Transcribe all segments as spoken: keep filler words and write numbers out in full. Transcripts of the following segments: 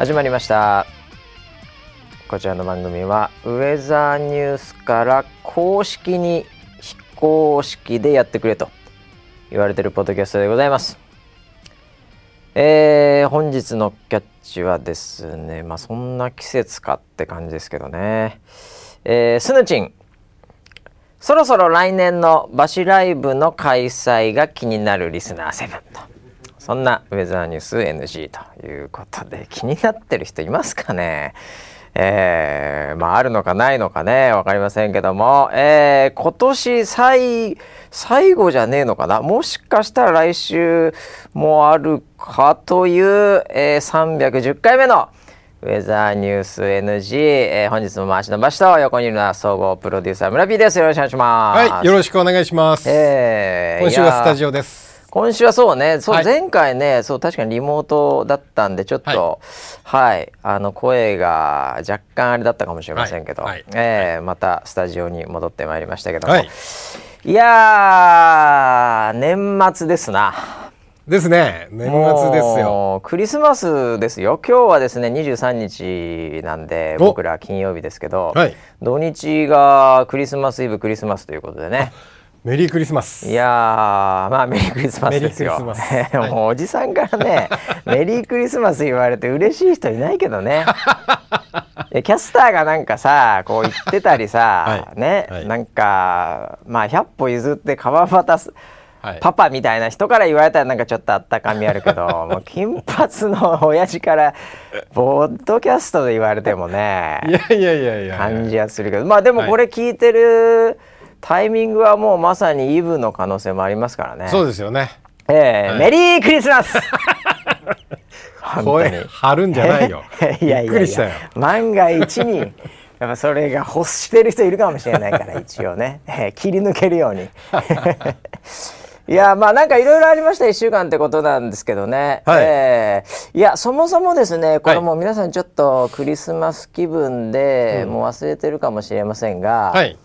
始まりました。こちらの番組はウェザーニュースから公式に非公式でやってくれと言われているポッドキャストでございます。えー、本日のキャッチはですね、まあそんな季節かって感じですけどね、えー、スヌチン、そろそろ来年のバシライブの開催が気になるリスナーセブンと、そんなウェザーニュース エヌジー ということで、気になってる人いますかね。えー、まああるのかないのかね、わかりませんけども、えー、今年最最後じゃねえのかな、もしかしたら来週もあるかという、えー、さんびゃくじゅっかいめのウェザーニュース エヌジー、えー、本日も回しの場所と横にいるのは総合プロデューサー村 P です。よろしくお願いします。はい、よろしくお願いします。えー、今週はスタジオです。今週はそうね、そう、はい、前回ね、そう確かにリモートだったんでちょっと、はい、はい、あの声が若干あれだったかもしれませんけど、はいはい、えーはい、またスタジオに戻ってまいりましたけども、はい、いやー、年末ですな。ですね、年末ですよ。クリスマスですよ。今日はですねにじゅうさんにちなんで、僕ら金曜日ですけど、はい、土日がクリスマスイブ、クリスマスということでね、メリークリスマス。いやー、まあメリークリスマスですよ。もうおじさんからね、メリークリスマス言われて嬉しい人いないけどね。キャスターがなんかさ、こう言ってたりさ、はい、ね、はい、なんかまあひゃっぽ譲って川端はい、パパみたいな人から言われたらなんかちょっとあったかみあるけどもう金髪の親父からポッドキャストで言われてもねいやいやいやいや感じはするけど、まあでもこれ聞いてるタイミングはもうまさにイブの可能性もありますからね。そうですよね、えーはい、メリークリスマス声張るんじゃないよいやいやいやびっくりしたよ。万が一にやっぱそれが欲してる人いるかもしれないから一応ね、えー、切り抜けるようにいやまあなんかいろいろありましたいっしゅうかんってことなんですけどね、はい、えー、いやそもそもですね、これもう皆さんちょっとクリスマス気分でもう忘れてるかもしれませんが、うん、はい、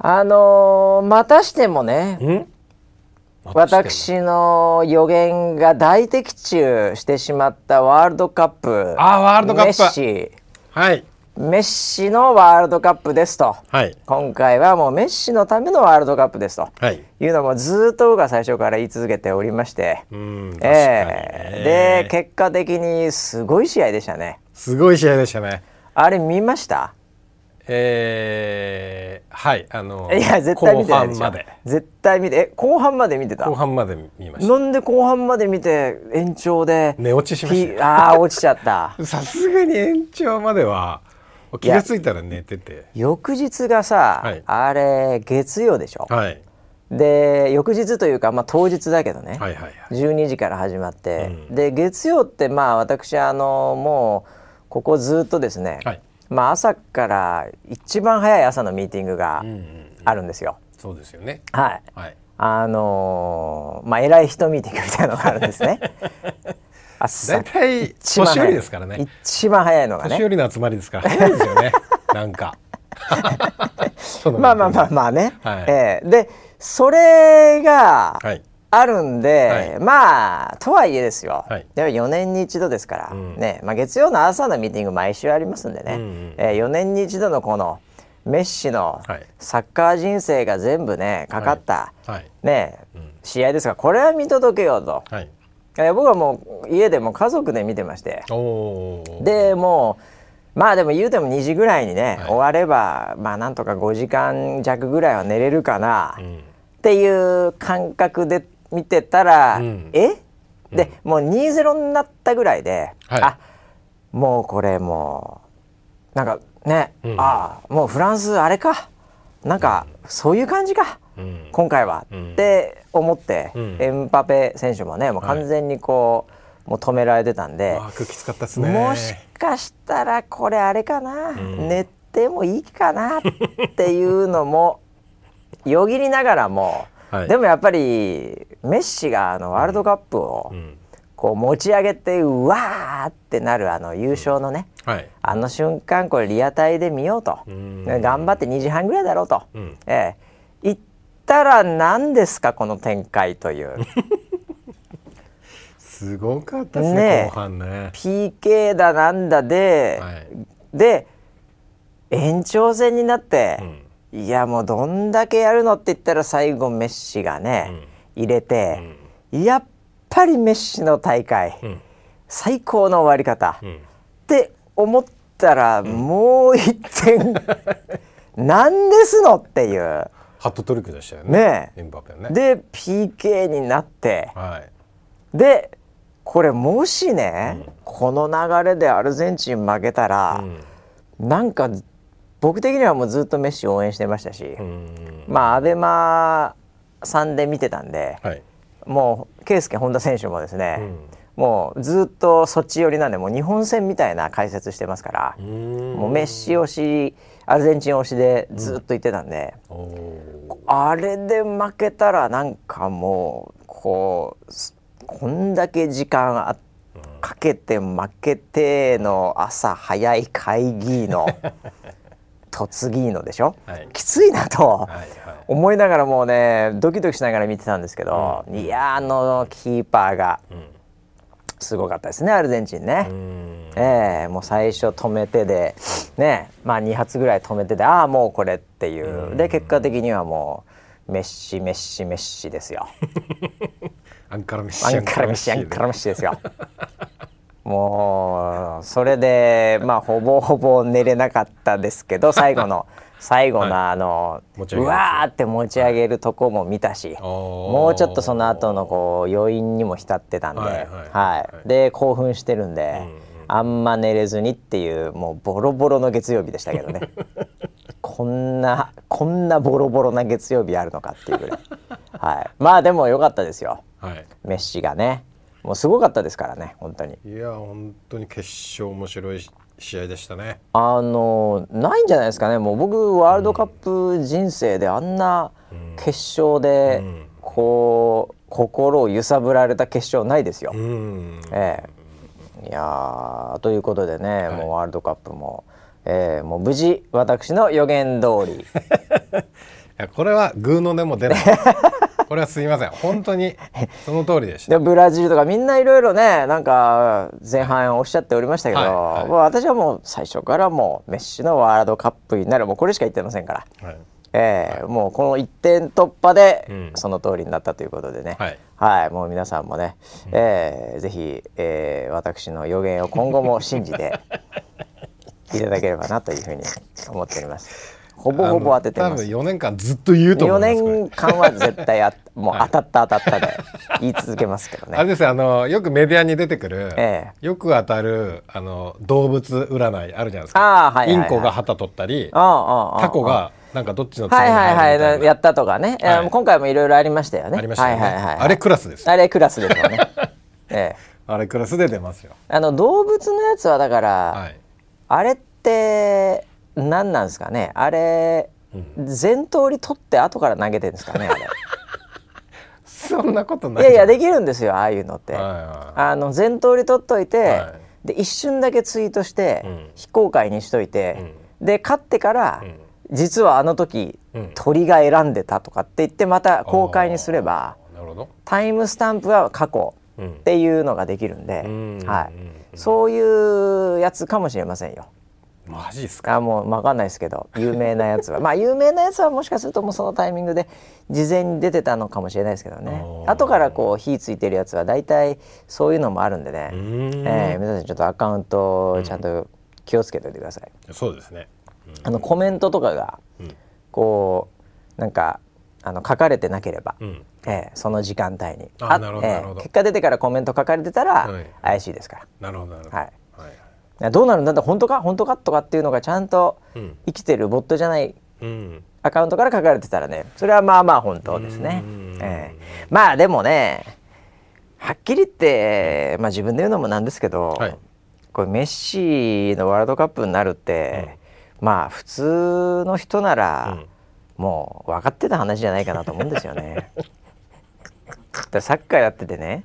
あのー、またしてもね、ん、私の予言が大的中してしまったワールドカップ、あ、ワールドカップ、メッシ、はい、メッシのワールドカップですと、はい、今回はもうメッシのためのワールドカップですと、はい、いうのもずっと僕が最初から言い続けておりまして、うん、確かに、えー、で結果的にすごい試合でしたね。すごい試合でしたね。あれ見ました？えー、はい、あのいや絶対見てないでしょ。後半まで絶対見て、え、後半まで見てた？後半まで見ました。なんで後半まで見て延長で寝落ちしました。あー、落ちちゃったさすがに延長までは気がついたら寝てて、翌日がさ、はい、あれ月曜でしょ、はい、で翌日というか、まあ、当日だけどね、はいはいはい、じゅうにじから始まって、うん、で月曜ってまあ私あのもうここずっとですね、はい、まあ、朝から一番早い朝のミーティングがあるんですよ、うんうんうん、そうですよね、はい、はい、あのー、まあ偉い人ミーティングみたいなのがあるんですね大体年寄りですからね。一番早いのがね、年寄りの集まりですから早いですよねなんかまあまあまあまあね、はい、えー、でそれがあるんで、はい、まあとはいえですよ、はい、でもよねんに一度ですから、うん、ね、まあ、月曜の朝のミーティング毎週ありますんでね、うんうん、えー、よねんに一度のこのメッシのサッカー人生が全部ねかかった、はいはい、ね、うん、試合ですから、これは見届けようと、はい、僕はもう家でも家族で見てまして、お、でもうまあでも言うてもにじぐらいにね、はい、終わればまあなんとかごじかんよわぐらいは寝れるかなっていう感覚で見てたら、うん、え、うん、でもう にたいゼロ になったぐらいで、はい、あ、もうこれもうなんかね、うん、ああもうフランスあれか、なんかそういう感じか、うん、今回は、うん、って思って、うん、エンパペ選手もねもう完全にこう、はい、もう止められてたんで、マークきつかったっすね。もしかしたらこれあれかな、うん、寝てもいいかなっていうのもよぎりながらも、はい、でもやっぱりメッシがあのワールドカップをこう持ち上げてうわーってなるあの優勝のね、うん、はい、あの瞬間これリアタイで見ようと、うん、頑張ってにじはんぐらいだろうと、うん、えーたら何ですかこの展開というすごかったですね、ね、後半ね ピーケー だなんだで、はい、で延長戦になって、うん、いやもうどんだけやるのって言ったら最後メッシがね、うん、入れて、うん、やっぱりメッシの大会、うん、最高の終わり方、うん、って思ったら、うん、もう一点何ですのっていうハットトリックでしたよ ね, ね, エムバペねで ピーケー になって、はい、でこれもしね、うん、この流れでアルゼンチン負けたら、うん、なんか僕的にはもうずっとメッシ応援してましたし、うん、まあABEMAさんで見てたんで、はい、もう圭佑本田選手もですね、うん、もうずっとそっち寄りなんでもう日本戦みたいな解説してますから、うん、もうメッシ推しアルゼンチン推しでずっと言ってたんで、うん、あれで負けたらなんかもうこうこんだけ時間あかけて負けての朝早い会議の突撃のでしょ、はい、きついなと思いながらもうねドキドキしながら見てたんですけど、うん、いやあのキーパーがすごかったですねアルゼンチンね、うんえー、もう最初止めてで、ねまあ、に発ぐらい止めてでああもうこれっていうで結果的にはもうメッシメッシメッシですよアンカラメッシアンカラメッシアンカラメッシですよもうそれで、まあ、ほぼほぼ寝れなかったですけど最後の最後のあの、はい、うわーって持ち上げるとこも見たし、はい、もうちょっとその後のこう余韻にも浸ってたんで、はいはいはい、で興奮してるんで、うんうん、あんま寝れずにっていうもうボロボロの月曜日でしたけどねこんなこんなボロボロな月曜日あるのかっていうぐらい、はい、まあでも良かったですよ、はい、メッシがねもうすごかったですからね本当にいや本当に決勝面白い試合でしたねあのないんじゃないですかねもう僕ワールドカップ人生であんな決勝でこう、うん、心を揺さぶられた決勝ないですよ、うんええ、いやということでね、はい、もうワールドカップも、えー、もう無事私の予言通りいやこれはグーの音も出ないこれはすみません本当にその通りでしたでブラジルとかみんないろいろねなんか前半おっしゃっておりましたけど、はいはい、もう私はもう最初からもうメッシのワールドカップになるもうこれしか言ってませんから、はいえーはい、もうこのいってん突破でその通りになったということでね、うんはいはい、もう皆さんもね、うんえー、ぜひ、えー、私の予言を今後も信じていただければなというふうに思っておりますほぼほぼ当ててます。多分よねんかんずっと言うと思います。よねんかんは絶対あもう当たった当たったで言い続けますけどね。あれですよ、あのよくメディアに出てくる、ええ、よく当たるあの動物占いあるじゃないですか。はいはいはい、インコが旗取ったり、ああああタコがなんかどっちのつもりに入るみたいな。はいはいはい、やったとかね。はい、今回もいろいろありましたよね。ありましたよね。はいはいはい、あれクラスです。あれクラスですよね、ええ。あれクラスで出ますよ。あの動物のやつはだから、はい、あれって。何なんですかねあれ、うん、全通り取って後から投げてるんですかねあれそんなことない。いやいやできるんですよああいうのって、はいはい、あの全通り取っといて、はい、で一瞬だけツイートして、うん、非公開にしといて、うん、で勝ってから、うん、実はあの時、うん、鳥が選んでたとかって言ってまた公開にすればなるほどタイムスタンプは過去っていうのができるんで、うんはいうん、そういうやつかもしれませんよマジですかあもう分かんないですけど有名なやつはまあ有名なやつはもしかするともうそのタイミングで事前に出てたのかもしれないですけどね後からこう火ついてるやつは大体そういうのもあるんでねうん、えー、皆さんちょっとアカウントをちゃんと気をつけておいてください、うん、そうですね、うん、あのコメントとかがこうなんかあの書かれてなければ、うんえー、その時間帯にああなるほど、えー、結果出てからコメント書かれてたら怪しいですから、はい、なるほどなるほど、はいどうなるんだって本当か本当かとかっていうのがちゃんと生きてるボットじゃないアカウントから書かれてたらねそれはまあまあ本当ですね、えー、まあでもねはっきり言って、まあ、自分で言うのもなんですけど、はい、これメッシのワールドカップになるって、うん、まあ普通の人ならもう分かってた話じゃないかなと思うんですよねだサッカーやっててね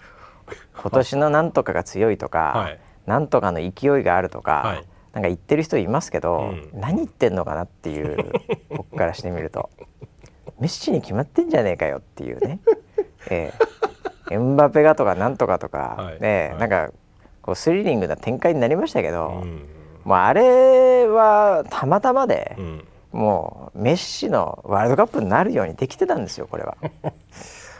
今年のなんとかが強いとか、はいなんとかの勢いがあるとか、はい、なんか言ってる人いますけど、うん、何言ってんのかなっていう僕からしてみるとメッシに決まってんじゃねえかよっていうね、えエムバペがとかなんとかとかね、はい、なんかこうスリリングな展開になりましたけど、うん、もうあれはたまたまで、うん、もうメッシのワールドカップになるようにできてたんですよこれは。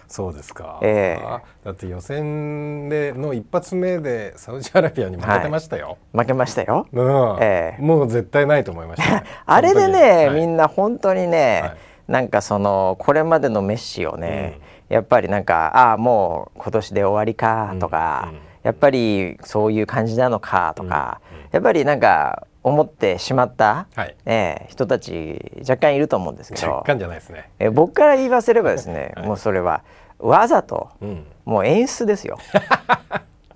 そうですか、えー、だって予選での一発目でサウジアラビアに負けてましたよ、はい、負けましたよ、うん、えー、もう絶対ないと思いました、ね、あれでね、はい、みんな本当にね、はい、なんかそのこれまでのメッシをね、うん、やっぱりなんかああもう今年で終わりかとか、うんうん、やっぱりそういう感じなのかとか、うんうん、やっぱりなんか思ってしまった、はい、えー、人たち若干いると思うんですけど、若干じゃないですね、えー、僕から言わせればですね、はい、もうそれはわざと、うん、もう演出ですよ。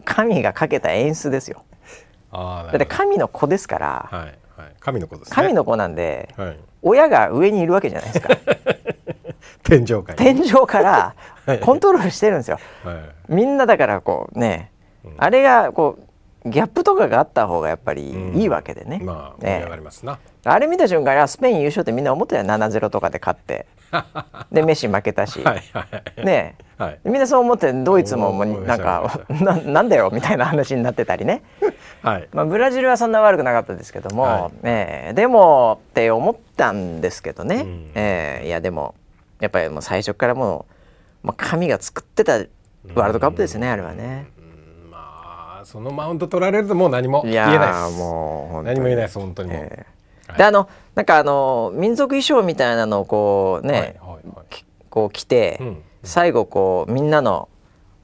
神がかけた演出ですよ。あ、だって神の子ですから、はいはい、神の子ですね、神の子なんで、はい、親が上にいるわけじゃないですか。天井から天井からコントロールしてるんですよ。はい、みんなだからこうね、うん、あれがこうギャップとかがあった方がやっぱりいいわけでね、うん、まあ盛り上がりますな、えー、あれ見た瞬間にスペイン優勝ってみんな思ってたよ、 ななたいゼロ とかで勝ってでメッシ負けたし、はいはいね、はい、みんなそう思ってドイツもなんか な, なんだよみたいな話になってたりね、はい、まあ、ブラジルはそんな悪くなかったですけども、はい、えー、でもって思ったんですけどね、うん、えー、いやでもやっぱりもう最初からもう、まあ、神が作ってたワールドカップですね、うん、あれはね、そのマウント取られるともう何も言えないです。いやもう本当に何も言えないです本当にもう、えー、はい、であのなんかあの民族衣装みたいなのをこうね、はいはいはい、こう着て、うん、最後こうみんなの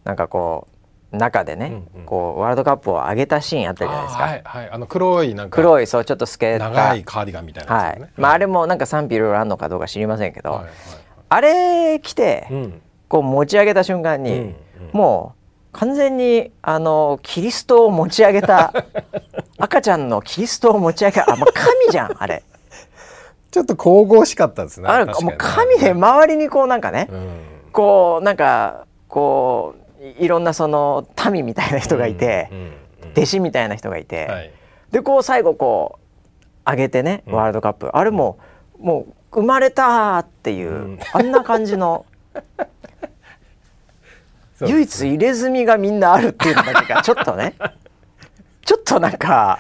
なんかこう中でね、うんうん、こうワールドカップを上げたシーンあったじゃないですか。あ、はいはい、あの黒いなんか黒いそうちょっと透けた長いカーディガンみたいなやつですね、はい、まあ、あれもなんか賛否いろいろあるのかどうか知りませんけど、はいはいはい、あれ着て、うん、こう持ち上げた瞬間に、うんうん、もう完全にあのキリストを持ち上げた赤ちゃんのキリストを持ち上げた、あ、もう神じゃんあれ。ちょっと神々しかったですね。あれもう神で周りにこうなんかね、うん、こうなんかこういろんなその民みたいな人がいて、うんうんうん、弟子みたいな人がいて、はい、でこう最後こう上げてねワールドカップ、うん、あれももう生まれたっていう、うん、あんな感じの。ね、唯一入れ墨がみんなあるっていうのだけがちょっとねちょっとなんか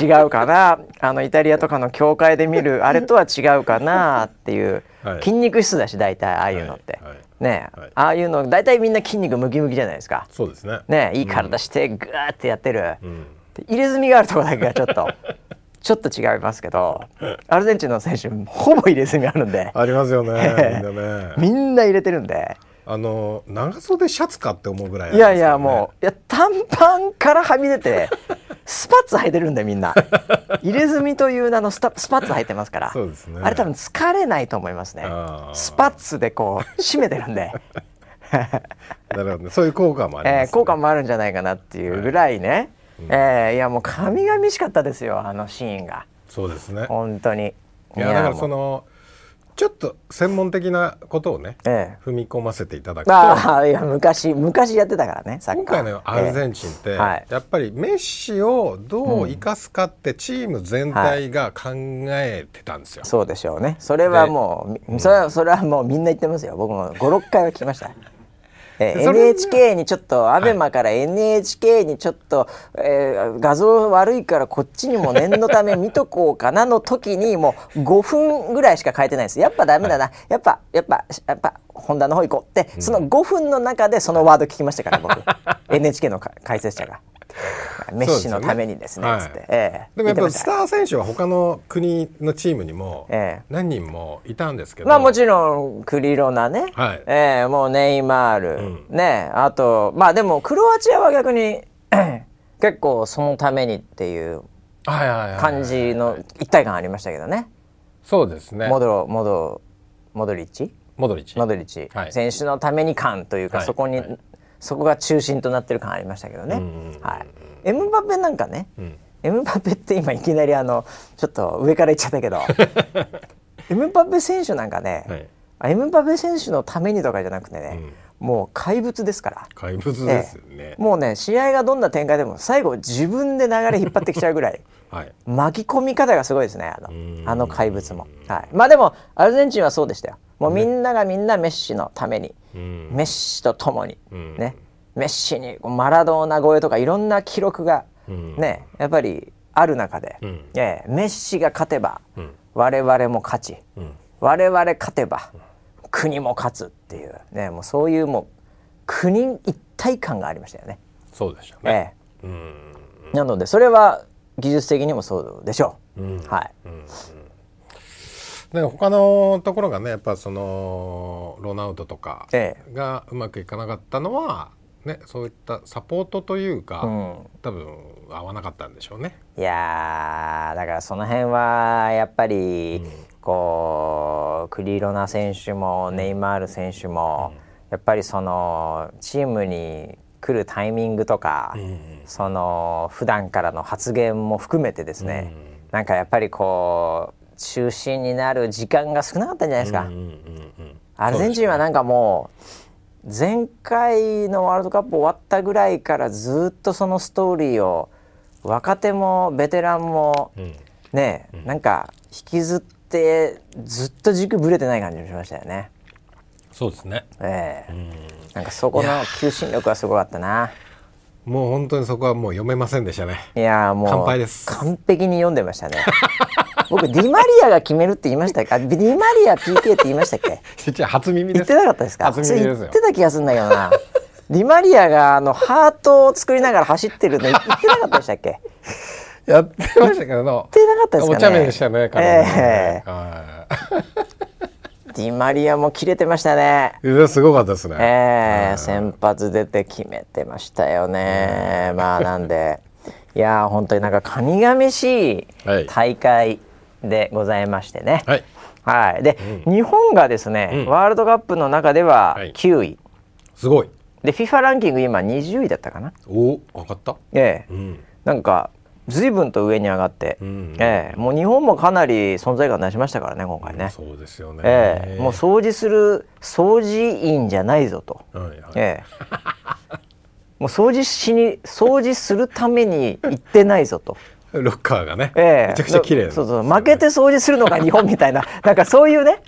違うかな、あのイタリアとかの教会で見るあれとは違うかなっていう、はい、筋肉質だし大体ああいうのって、はいはい、ね、はい、ああいうの大体みんな筋肉ムキムキじゃないですか。そうですね、ね、いい体してグーってやってる、うん、入れ墨があるところだけがちょっとちょっと違いますけど、アルゼンチンの選手ほぼ入れ墨あるんでありますよね、えー、みんなね、みんな入れてるんで、あの長袖シャツかって思うぐらい、ね、いやいやもういや短パンからはみ出てスパッツ履いてるんだよみんな。入れ墨という名のスタスパッツ履いてますから。そうですね、あれ多分疲れないと思いますね。スパッツでこう締めてるんで。なるほど、ね、そういう効果もあります、ね、えー、効果もあるんじゃないかなっていうぐらいね、はい、うん、えー、いやもう神々しかったですよあのシーンが。そうですね、本当に。いやだからそのちょっと専門的なことをね、ええ、踏み込ませていただくと、あ、いや 昔, 昔やってたからねサッカー。今回のアルゼンチンって、ええ、はい、やっぱりメッシをどう生かすかってチーム全体が考えてたんですよ、うん、はい、そうでしょうね。それはもうそれは、うん、それはもうみんな言ってますよ。僕も ごろっかいは聞きました。えー、エヌエイチケー にちょっと アベマ から エヌエイチケー にちょっと、はい、えー、画像悪いからこっちにも念のため見とこうかなの時にもうごふんぐらいしか変えてないです。やっぱダメだな、はい、やっぱやっぱやっぱ本田の方行こうって、うん、そのごふんの中でそのワード聞きましたから僕。エヌエイチケー の解説者がメッシのためにですね、はい、つって、えー、でもやっぱりスター選手は他の国のチームにも何人もいたんですけど、まあ、もちろんクリロナね、はい、えー、もうネイマール、うん、ね、あとまあでもクロアチアは逆に結構そのためにっていう感じの一体感ありましたけどね。そうですね、モドロ、モド、モドリッチ、モドリッチ、モドリッチ、はい、選手のために感というか、はい、そこに、はい、そこが中心となってる感ありましたけどね、うんうん、はい、エムバペなんかね、うん、エムバペって今いきなりあのちょっと上から言っちゃったけどエムバペ選手なんかね、はい、エムバペ選手のためにとかじゃなくてね、うん、もう怪物ですから。怪物ですよね、えー、もうね試合がどんな展開でも最後自分で流れ引っ張ってきちゃうぐらい、はい、巻き込み方がすごいですねあの、あの怪物も、はい、まあでもアルゼンチンはそうでしたよ。もうみんながみんなメッシのために、うん、うん、メッシとともに、うんね、メッシにマラドーナ超えとかいろんな記録が、ねうん、やっぱりある中で、うんえー、メッシが勝てば、うん、我々も勝ち、うん、我々勝てば、うん、国も勝つっていう、ね、もうそういう、もう国一体感がありましたよね。そうでしたね、えーうん、なのでそれは技術的にもそうでしょう、うんはいうんで他のところがねやっぱそのロナウドとかがうまくいかなかったのは、ねええ、そういったサポートというか、うん、多分合わなかったんでしょうね。いやだからその辺はやっぱり、うん、こうクリロナ選手もネイマール選手も、うん、やっぱりそのチームに来るタイミングとか、うん、その普段からの発言も含めてですね、うん、なんかやっぱりこう中心になる時間が少なかったんじゃないですか、うんうんうんうん、アルゼンチンはなんかもう前回のワールドカップ終わったぐらいからずっとそのストーリーを若手もベテランもね、うんうん、なんか引きずってずっと軸ぶれてない感じもしましたよね。そうですね、えーうん、なんかそこの求心力はすごかったな。もう本当にそこはもう読めませんでしたね。いやもう完敗です。完璧に読んでましたね僕ディマリアが決めるって言いましたっけ？ディマリア ピーケー って言いましたっけ？初耳です。言ってなかったですか？初耳ですよ。言ってた気がするんだけどなディマリアがあのハートを作りながら走ってるの言ってなかったでしたっけ？やってましたけど言ってなかったですかね？お茶目でしたね彼はね、えーはい、ディマリアも切れてましたね。いやすごかったですね、えー、先発出て決めてましたよね。まあなんでいや本当になんか神々しい大会、はいでございましてね、はいはいでうん、日本がですね、うん、ワールドカップの中ではきゅうい、はい、すごいで FIFA ランキング今にじゅういだったかな。お上がった、えーうん、なんか随分と上に上がって、うんえー、もう日本もかなり存在感出しましたからね今回ね、うん、そうですよね、えー、もう掃除する掃除員じゃないぞと、はいはいえー、もう掃除しに掃除するために行ってないぞとロッカーがね、えー、めちゃくちゃ綺麗なそうそう負けて掃除するのが日本みたいななんかそういうね、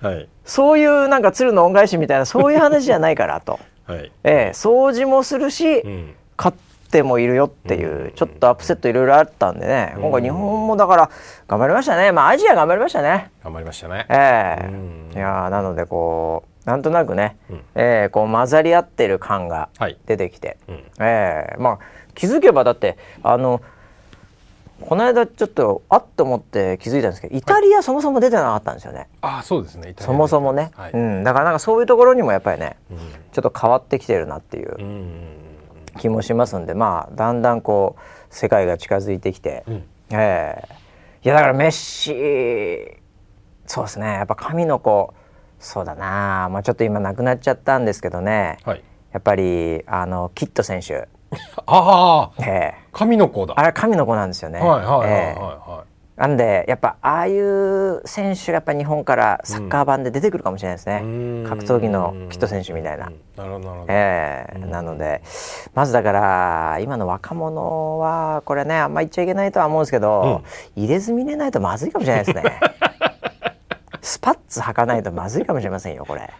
はい、そういうなんか鶴の恩返しみたいなそういう話じゃないからと、はいえー、掃除もするし、うん、勝ってもいるよっていう、うん、ちょっとアップセットいろいろあったんでね、うん、今回日本もだから頑張りましたね。まあアジア頑張りましたね。頑張りましたね、えーうん、いやなのでこうなんとなくね、うんえー、こう混ざり合ってる感が出てきて、はいうんえーまあ、気づけばだってあのこの間ちょっとあっと思って気づいたんですけどイタリアそもそも出てなかったんですよね、はい、ああそうですねイタリアそもそもね、はいうん、だからなんかそういうところにもやっぱりね、うん、ちょっと変わってきてるなっていう気もしますんで、うん、まあだんだんこう世界が近づいてきて、うんえー、いやだからメッシそうですねやっぱ神の子そうだな、まあ、ちょっと今亡くなっちゃったんですけどね、はい、やっぱりあのキッド選手ああ、えー、神の子だ。あれ神の子なんですよね。はいはいはいはい、えー、なんでやっぱああいう選手がやっぱ日本からサッカー版で出てくるかもしれないですね。うん、格闘技のキッド選手みたいな。なるほどなるほど。えー、なのでまずだから今の若者はこれねあんま言っちゃいけないとは思うんですけど、うん、入れ墨入れないとまずいかもしれないですね。スパッツ履かないとまずいかもしれませんよこれ。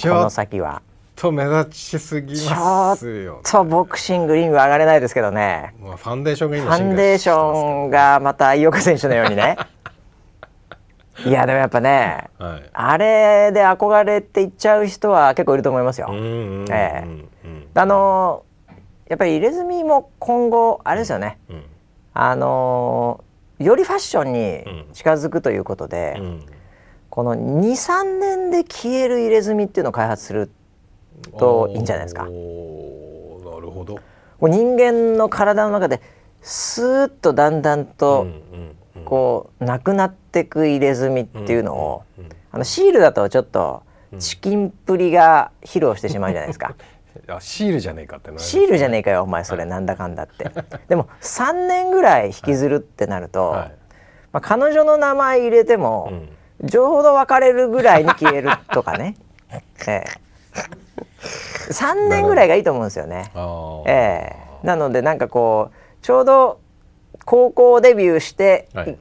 この先は。ちょっと目立ちすぎますよ、ね、ちょっとボクシングリング上がれないですけどね。まあ、ファンデーションが今進化してます、ね、ファンデーションがまた井岡選手のようにねいやでもやっぱね、はい、あれで憧れていっちゃう人は結構いると思いますよ。あのやっぱり入れ墨も今後あれですよね、うんうん、あのよりファッションに近づくということで、うんうん、この に,さん 年で消える入れ墨っていうのを開発するといいんじゃないですか。なるほど。人間の体の中でスーッとだんだんとこうなくなってく入れ墨っていうのをあのシールだとちょっとチキンプリが披露してしまうじゃないですかあシールじゃねえかってな。シールじゃねえかよお前それなんだかんだってでもさんねんぐらい引きずるってなると、はいまあ、彼女の名前入れても情報で別れるぐらいに消えるとかねええさんねんぐらいがいいと思うんですよね。あ、えー、なのでなんかこうちょうど高校デビューして、はい、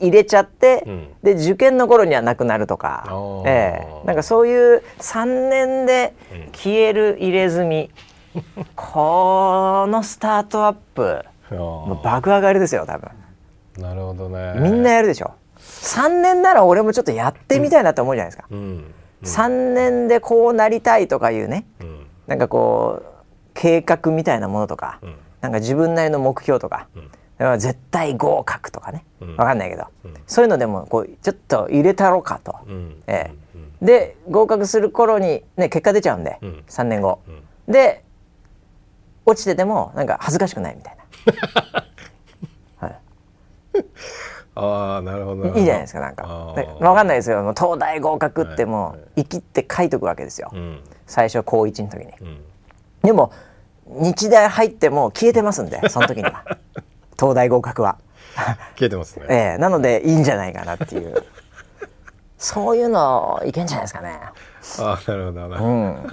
入れちゃって、うん、で受験の頃にはなくなるとか、ええ、なんかそういうさんねんで消える入れ墨、うん、このスタートアップもう爆上がりですよ多分。なるほどね。みんなやるでしょ。さんねんなら俺もちょっとやってみたいなと思うじゃないですか、うんうんうん、さんねんでこうなりたいとかいうね、うん、なんかこう計画みたいなものとか、うん、なんか自分なりの目標とか、うん、絶対合格とかね、うん、分かんないけど、うん、そういうのでもこうちょっと入れたろうかと、うんえー、で合格する頃に、ね、結果出ちゃうんで、うん、さんねんご、うん、で落ちててもなんか恥ずかしくないみたいな、はい、あーなるほどいいじゃないですか。なんか分かんないですよ。もう東大合格ってもう生きて書いとくわけですよ、はいはい、最初高いちの時に、うん、でも日大入っても消えてますんでその時には東大合格は消えてますね、ええ、なのでいいんじゃないかなっていうそういうのいけんじゃないですかね。ああなるほどな、うん、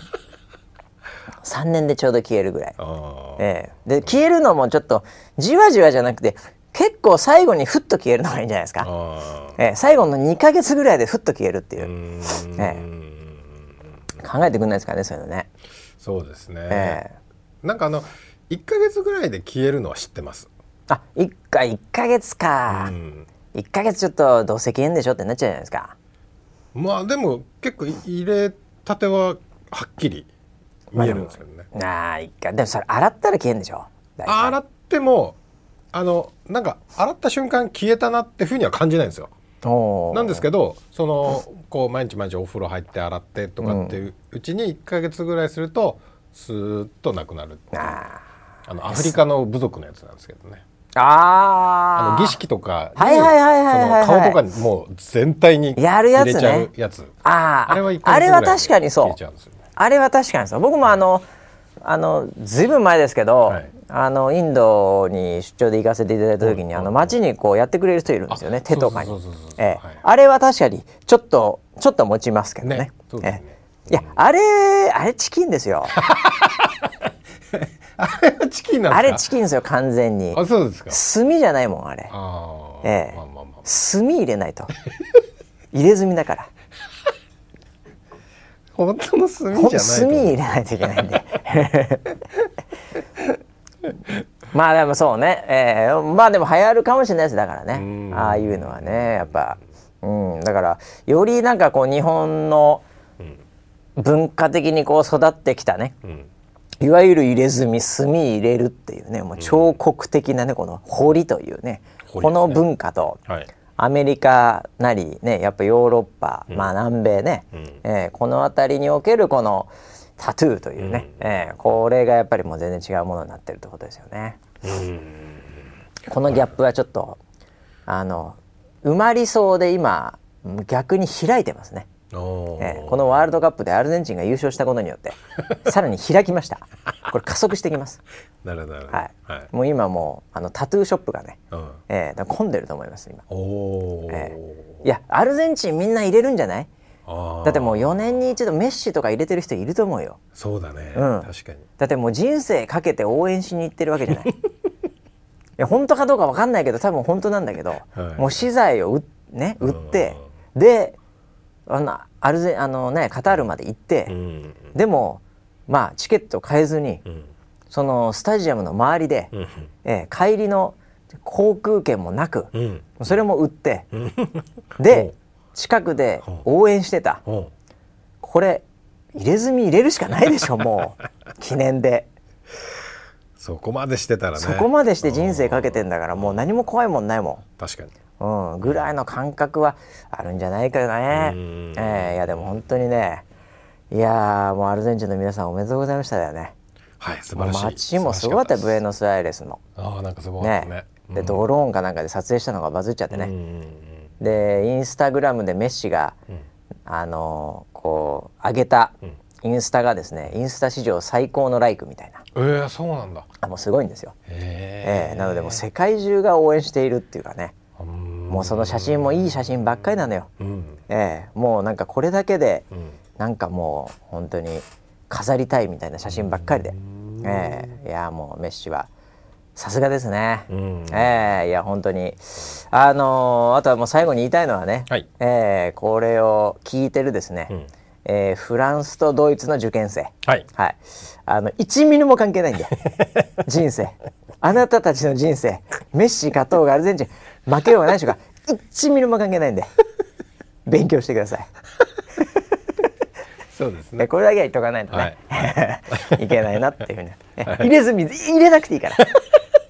さんねんでちょうど消えるぐらい、あ、ええ、で消えるのもちょっとじわじわじゃなくて結構最後にふっと消えるのがいいんじゃないですか。あ、ええ、最後のにかげつぐらいでふっと消えるっていう、うーん、ええ、考えてくんないですかねそういうのね。そうですね、ええ、なんかあのいっかげつぐらいで消えるのは知ってます。あ、いっかげつか、うん、いっかげつちょっとどうせ消えんでしょってなっちゃうじゃないですか。まあでも結構入れたてははっきり見えるんですけどね、まあ、でも、あー、いっかげつ、でもそれ洗ったら消えんでしょ。あ、洗ってもあのなんか洗った瞬間消えたなって風には感じないんですよ。なんですけどそのこう毎日毎日お風呂入って洗ってとかっていううちにいっかげつぐらいするとスーッとなくなるっていう、ああのアフリカの部族のやつなんですけどね。ああの儀式とかに顔とかにもう全体に入れちゃうやつ、あれはあれは確かにそう、あれは確かにそう。僕もあのあのずいぶん前ですけど、はい、あのインドに出張で行かせていただいた時に、うん、あの街にこうやってくれる人いるんですよね、手とかに。あれは確かにちょっとちょっと持ちますけど ね, ね, そうですね、え、いや、うん、あれあれチキンですよあれはチキンなんですか。あれチキンですよ完全に。あ、そうですか。炭じゃないもんあれ。あ、ええ、まあまあまあ、炭入れないと入れ墨だから本当の炭じゃないと炭入れないといけないんでまあでもそうね、えー、まあでも流行るかもしれないですだからね、ああいうのはね、やっぱ、うん、だからよりなんかこう日本の文化的にこう育ってきたね、うん、いわゆる入れ墨、墨入れるっていうね、もう彫刻的なね、うん、この彫りというね、うん、この文化と、はい、アメリカなりね、やっぱヨーロッパ、うん、まあ南米ね、うん、えー、この辺りにおけるこのタトゥーというね、うん、えー、これがやっぱりもう全然違うものになってるってことですよね、うん、このギャップはちょっとあの埋まりそうで今逆に開いてますね。えー、このワールドカップでアルゼンチンが優勝したことによってさらに開きましたこれ加速してきますなるほど、はいはい、もう今もうあのタトゥーショップがね、うん、えー、混んでると思います今。お、えー、いやアルゼンチンみんな入れるんじゃない。あ、だってもうよねんに一度メッシとか入れてる人いると思うよ。そうだね、うん、確かに。だってもう人生かけて応援しに行ってるわけじゃないいや本当かどうか分かんないけど多分本当なんだけど、はい、もう資材を 売,、ね、売ってであのアルゼあの、ね、カタールまで行って、うん、でも、まあ、チケット買えずに、うん、そのスタジアムの周りで、うん、えー、帰りの航空券もなく、うん、それも売って、うん、で近くで応援してた、うん、これ入れ墨入れるしかないでしょもう記念でそこまでしてたらね、そこまでして人生かけてんだからもう何も怖いもんないもん。確かに、うん、ぐらいの感覚はあるんじゃないかね、えー、いやでも本当にね、いやもうアルゼンチンの皆さんおめでとうございましただよね。はい、素晴らしい。街もすごかったブエノスアイレスの。ああ、なんかすごかったね。ね、うん、でドローンかなんかで撮影したのがバズっちゃってね、うん、でインスタグラムでメッシが、うん、あのー、こう上げたインスタがですね、インスタ史上最高のライクみたいな。えー、そうなんだ。あ、もうすごいんですよ。えー、えー、なのでもう世界中が応援しているっていうかね、もうその写真もいい写真ばっかりなのよ、うん、えー、もうなんかこれだけで、うん、なんかもう本当に飾りたいみたいな写真ばっかりで、えー、いやもうメッシはさすがですね、うん、えー、いや本当にあのー、あとはもう最後に言いたいのはね、はい、えー、これを聞いてるですね、うん、えー、フランスとドイツの受験生、はいはい、あのいちミリも関係ないんで人生、あなたたちの人生、メッシ勝とうがアルゼンチン負けようがないでしょうかいちミリも関係ないんで勉強してくださいそうですね、これだけは言っとかないとね、はい、いけないなっていうふうに、ね、はい、入れ墨入れなくていいから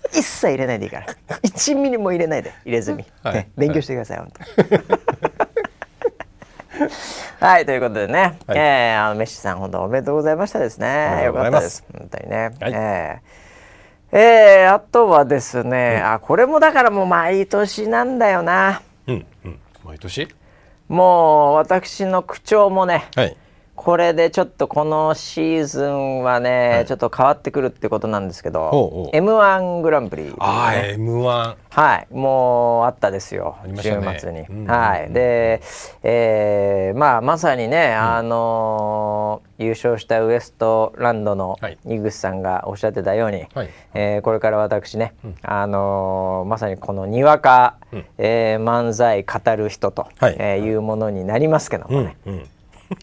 一切入れないでいいからいちミリも入れないで入れ墨、はいね、勉強してください、はい、本当はい、ということでね、はい、えー、あのメッシさん本当おめでとうございましたですね、よかったです本当にね、はい、えーえー、あとはですね、うん、あこれもだからもう毎年なんだよな、うんうん、毎年もう私の口調もね、はい、これでちょっとこのシーズンはね、はい、ちょっと変わってくるってことなんですけど、おうおう エムワン グランプリ、ね、あー エムワン、はい、もうあったですよ、ね、週末に、うんうん、はい、で、えー、まあまさにね、うん、あのー、優勝したウエストランドの井口さんがおっしゃってたように、はい、えー、これから私ね、うん、あのー、まさにこのにわか、うん、えー、漫才語る人と、はい、えー、いうものになりますけどもね、うんうん、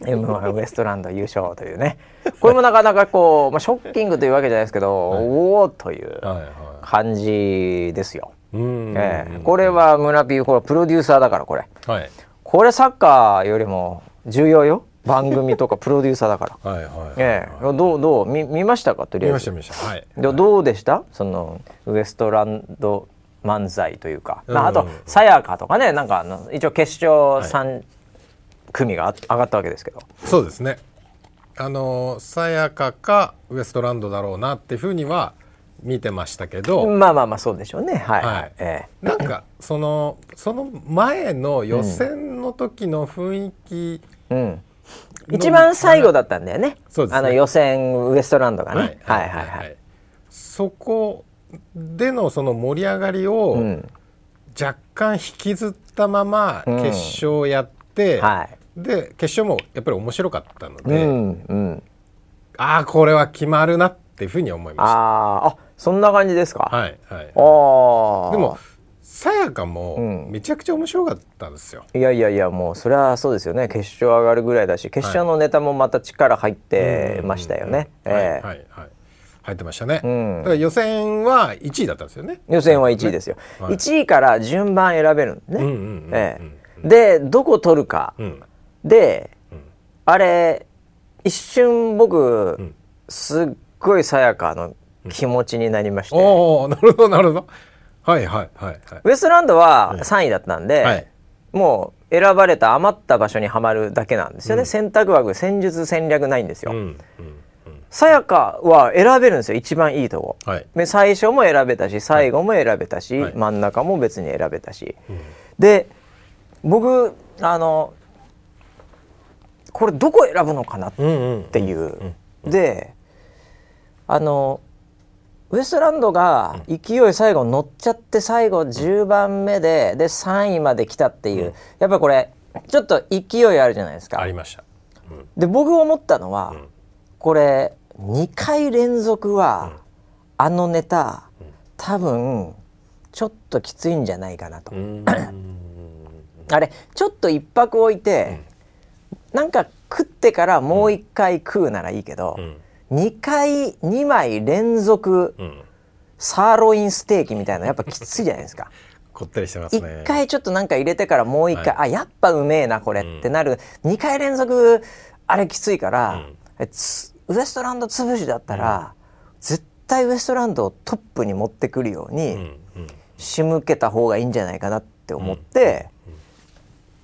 エムワン ウエストランド優勝というね、これもなかなかこう、まあ、ショッキングというわけじゃないですけど、はい、おおという感じですよ、はいはい、えー、これは村ピーこれプロデューサーだからこれ、はい、これサッカーよりも重要よ、番組とかプロデューサーだからはいはいはい、はい、えー、どうどう 見, 見ましたかとりあえず見ました見ました、はい、ど, どうでしたそのウエストランド漫才というか、うん、あとさやかとかね、なんかあの一応決勝さん、はい、組が上がったわけですけど、そうですね、あのさやかかウエストランドだろうなっていうふうには見てましたけど、まあまあまあそうでしょうね、はい、はい、えー、なんかそのその前の予選の時の雰囲気、うんうん、一番最後だったんだよね、そうですね、あの予選ウエストランドがね、はいはいはい、はいはい、そこでのその盛り上がりを若干引きずったまま決勝やって、うん、はい、で決勝もやっぱり面白かったので、うんうん、ああこれは決まるなっていうふうに思いました。ああそんな感じですか、はいはい、あでもさやかもめちゃくちゃ面白かったんですよ、うん、いやいやいやもうそれはそうですよね、決勝上がるぐらいだし決勝のネタもまた力入ってましたよね、入ってましたね、うん、だから予選はいちいだったんですよね、予選はいちいですよ、はい、いちいから順番選べるんでね、うんうんうんうん、でどこ取るか、うん、で、うん、あれ一瞬僕、うん、すっごいさやかの気持ちになりまして、うん、おーなるほどなるほど、はいはいはい、はい、ウエストランドはさんいだったんで、はい、もう選ばれた余った場所にはまるだけなんですよね、うん、選択枠戦術戦略ないんですよ、さやかは選べるんですよ、一番いいとこ、はい、で最初も選べたし最後も選べたし、はい、真ん中も別に選べたし、はい、で僕あのこれどこ選ぶのかなっていうで、あのウエストランドが勢い最後乗っちゃって最後じゅうばんめででさんいまで来たっていう、うん、やっぱこれちょっと勢いあるじゃないですか、ありました、うん、で僕思ったのは、うん、これにかい連続は、うん、あのネタ多分ちょっときついんじゃないかなと、うん、あれちょっと一泊置いて、うん、なんか食ってからもういっかい食うならいいけど、うん、にかいにまい連続サーロインステーキみたいなのやっぱきついじゃないですかこってりしてますね、いっかいちょっとなんか入れてからもういっかい、はい、あやっぱうめえなこれってなる、うん、にかい連続あれきついから、うん、つウエストランド潰しだったら、うん、絶対ウエストランドをトップに持ってくるように、うんうん、仕向けた方がいいんじゃないかなって思って、うん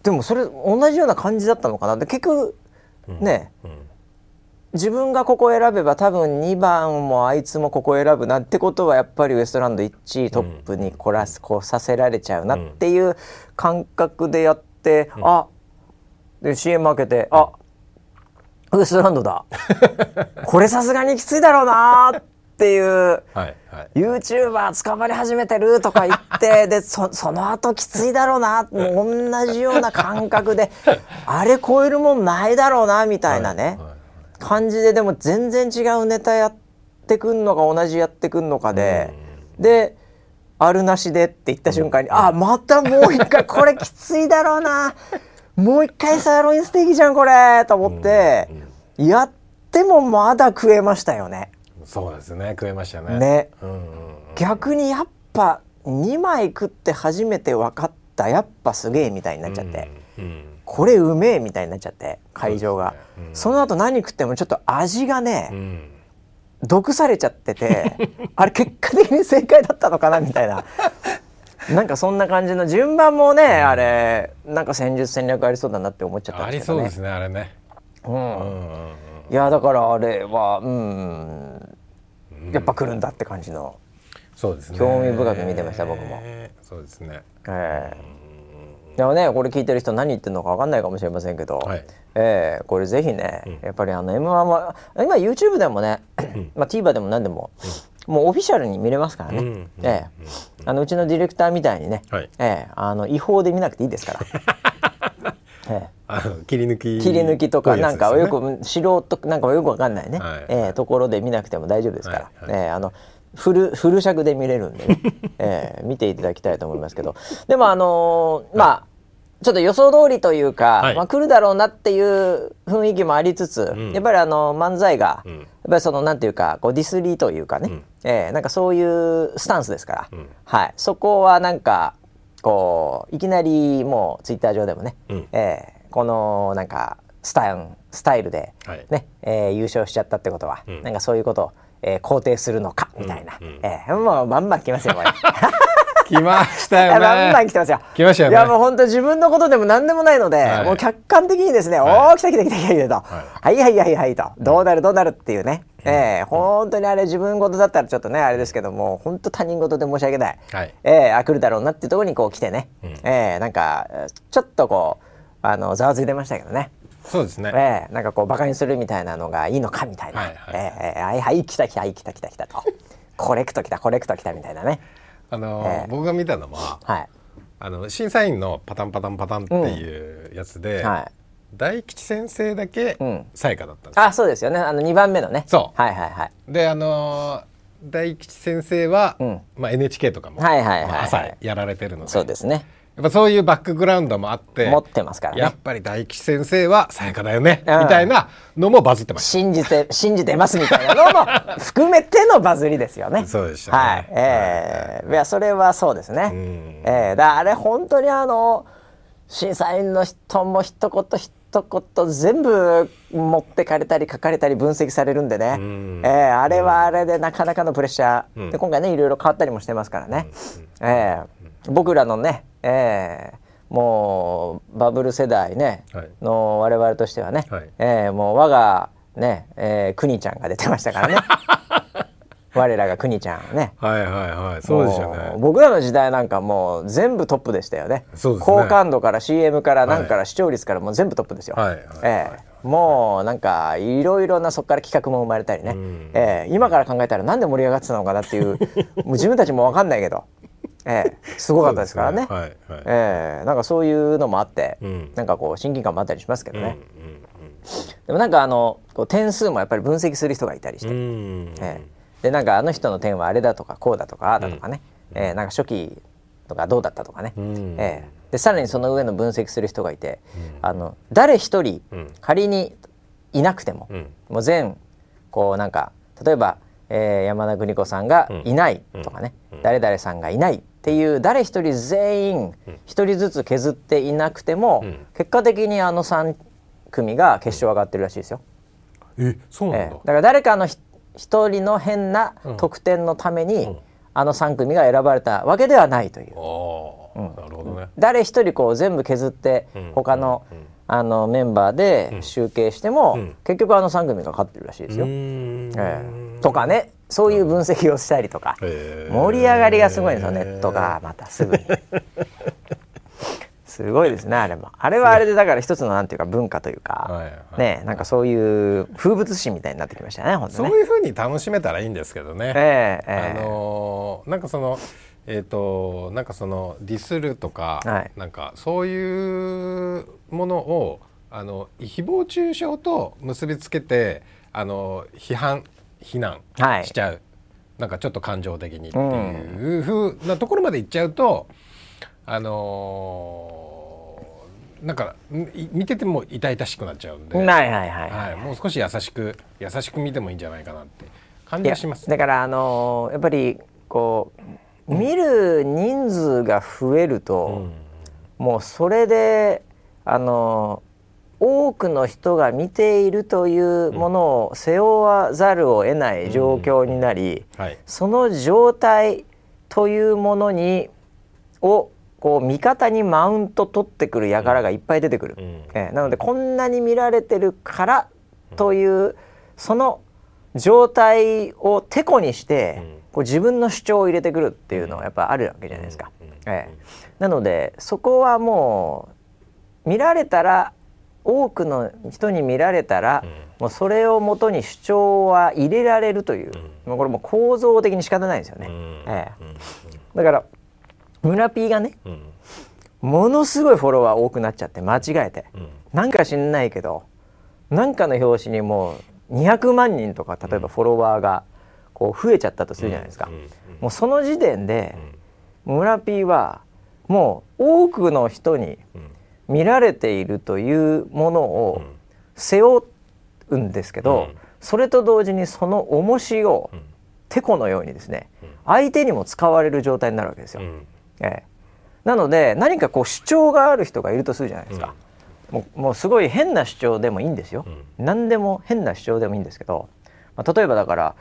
でもそれ同じような感じだったのかなって結局ね、うんうん、自分がここ選べば多分にばんもあいつもここ選ぶなってことはやっぱりウエストランドいちいトップに来らす、来させられちゃうなっていう感覚でやって、うん、あで シーエム 開けて、うん、あウエストランドだこれさすがにきついだろうなーっていう、はいはい、YouTuber 捕まり始めてるとか言ってで そ, その後きついだろうなもう同じような感覚であれ超えるもんないだろうなみたいなね、はいはいはい、感じででも全然違うネタやってくんのか同じやってくんのかでであるなしでって言った瞬間に、うん、あまたもう一回これきついだろうなもう一回サーロインステーキじゃんこれと思って、うんうん、やってもまだ食えましたよね。そうですね、食えましたね。ね、うんうんうん、逆にやっぱにまい食って初めて分かった、やっぱすげえみたいになっちゃって、うんうん、これうめえみたいになっちゃって会場が そ,、ねうん、その後何食ってもちょっと味がね、うん毒されちゃっててあれ結果的に正解だったのかなみたいななんかそんな感じの順番もね、うん、あれなんか戦術戦略ありそうだなって思っちゃったんですけどね。ありそうですねあれね、うんうんうん、いやだからあれは、うんうん、やっぱ来るんだって感じの、そうですね、興味深く見てました僕も。そうですね、えー、でもねこれ聞いてる人何言ってるのか分かんないかもしれませんけど、はい、えー、これぜひね、うん、やっぱりあの エムワン は今 YouTube でもね、うんまあ、TVer でも何でも、うん、もうオフィシャルに見れますからね、うんうんえー、あのうちのディレクターみたいにね、はいえー、あの違法で見なくていいですから、えー、あの切り抜き切り抜きとかなんかよく素人なんかよくわかんないね、はいえー、ところで見なくても大丈夫ですから、はいはいえー、あのフル、フル尺で見れるんでね、えー、見ていただきたいと思いますけどでもあのー、まあ、はいちょっと予想通りというか、はいまあ、来るだろうなっていう雰囲気もありつつ、うん、やっぱりあの漫才が、うん、やっぱりそのなんていうかこうディスリーというかね、うんえー、なんかそういうスタンスですから、うんはい、そこはなんかこういきなりもうツイッター上でもね、うんえー、このなんかスタン、スタイルで、ねはいえー、優勝しちゃったってことは、うん、なんかそういうことを、えー、肯定するのかみたいな、うんうんえー、もうバンバン来ますよこれ来ましたよね。バンバン来てますよ。来ましたよね。いやもう本当自分のことでも何でもないので、はい、もう客観的にですね、はい、おー来た来た来た来た来たと、はい、はいはいはいはいと、うん、どうなるどうなるっていうね、うんえー、本当にあれ自分事だったらちょっとねあれですけども、本当他人事で申し訳ない、はいえー、あ来るだろうなっていうところにこう来てね、うんえー、なんかちょっとこうあのざわついてましたけどね。そうですね、えー、なんかこうバカにするみたいなのがいいのかみたいな、はいはいえー、はいはい来た来た来た来た来たとコレクト来たコレクト来たみたいなね。あのえー、僕が見たのは、はい、あの審査員のパタンパタンパタンっていうやつで、うんはい、大吉先生だけ才華だったんですよ、うん、あそうですよね、あのにばんめのね。そう、はいはいはい、であの大吉先生は、うんまあ、エヌエイチケー とかも、はいはいはいはいまあ、朝やられてるので、そうですね、やっぱそういうバックグラウンドもあって持ってますからね。やっぱり大吉先生は才華だよね、うん、みたいなのもバズってました。信じて信じてますみたいなのも含めてのバズりですよね。そうでしたね、はいえーはい、いやそれはそうですね、うんえー、だあれ本当にあの審査員の人も一言一言全部持ってかれたり書かれたり分析されるんでね、うんえー、あれはあれでなかなかのプレッシャー、うん、で今回ねいろいろ変わったりもしてますからね、うんえー、僕らのねえー、もうバブル世代、ねはい、の我々としてはね、はいえー、もう我がね、えー、くにちゃんが出てましたからね我らがくにちゃんね、はいはいはい、そうでしたね。僕らの時代なんかもう全部トップでしたよね。そうですね、好感度から シーエム からなんから視聴率からもう全部トップですよ、はいえー、もうなんかいろいろなそこから企画も生まれたりね、うんえー、今から考えたらなんで盛り上がってたのかなっていうもう自分たちも分かんないけどええ、すごかったですからね。そうですね、はいはいええ、なんかそういうのもあって、うん、なんかこう親近感もあったりしますけどね、うんうんうん、でもなんかあのこう点数もやっぱり分析する人がいたりして、うんうんええ、でなんかあの人の点はあれだとかこうだとかああだとかね、うんええ、なんか初期とかどうだったとかね、うんええ、でさらにその上の分析する人がいて、うん、あの誰一人仮にいなくても、うん、もう全こうなんか例えば、えー、山田邦子さんがいないとかね、うん、誰々さんがいないっていう誰一人全員一人ずつ削っていなくても、うん、結果的にあのさん組が決勝上がってるらしいですよ。え、そうなんだ、えー、だから誰かの一人の変な得点のために、うん、あのさん組が選ばれたわけではないという、うんうん、なるほどね。誰一人こう全部削って他の、うんうんうん、あのメンバーで集計しても、うん、結局あのさん組が勝ってるらしいですよ、うーん、えー、とかね、そういう分析をしたりとか、うん、盛り上がりがすごいんですよ、えー、ネットがまたすぐにすごいですね。あれもあれはあれでだから一つのなんていうか文化というか、はいはい、ね、なんかそういう風物詩みたいになってきましたね、本当ね。そういう風に楽しめたらいいんですけどね、えーえー、あのー、なんかそのえーと、なんかそのディスるとか、はい、なんかそういうものをあの誹謗中傷と結びつけてあの批判非難しちゃう、はい、なんかちょっと感情的にっていう風なところまでいっちゃうと、あのー、なんか見てても痛々しくなっちゃうんで、もう少し優しく優しく見てもいいんじゃないかなって感じはします、ね、だから、あのー、やっぱりこう見る人数が増えると、うん、もうそれで、あのー多くの人が見ているというものを背負わざるを得ない状況になり、うんはい、その状態というものにをこう味方にマウント取ってくる輩がいっぱい出てくる、うんうんえー、なのでこんなに見られてるからというその状態をてこにして、うん、こう自分の主張を入れてくるっていうのはやっぱあるわけじゃないですか、うんうんえー、なのでそこはもう見られたら多くの人に見られたら、うん、もうそれをもとに主張は入れられるという、うん、これも構造的に仕方ないですよね、うんええうん、だから村 P がね、うん、ものすごいフォロワー多くなっちゃって間違えて、うん、なんか知んないけどなんかの表紙にもうにひゃくまんにんとか例えばフォロワーがこう増えちゃったとするじゃないですか、うんうんうん、もうその時点で、うん、村 P はもう多くの人に、うん見られているというものを背負うんですけど、うん、それと同時にその重しをてこのようにですね、うん、相手にも使われる状態になるわけですよ、うんええ、なので何かこう主張がある人がいるとするじゃないですか、うん、もう、もうすごい変な主張でもいいんですよ、うん、何でも変な主張でもいいんですけど、まあ、例えばだから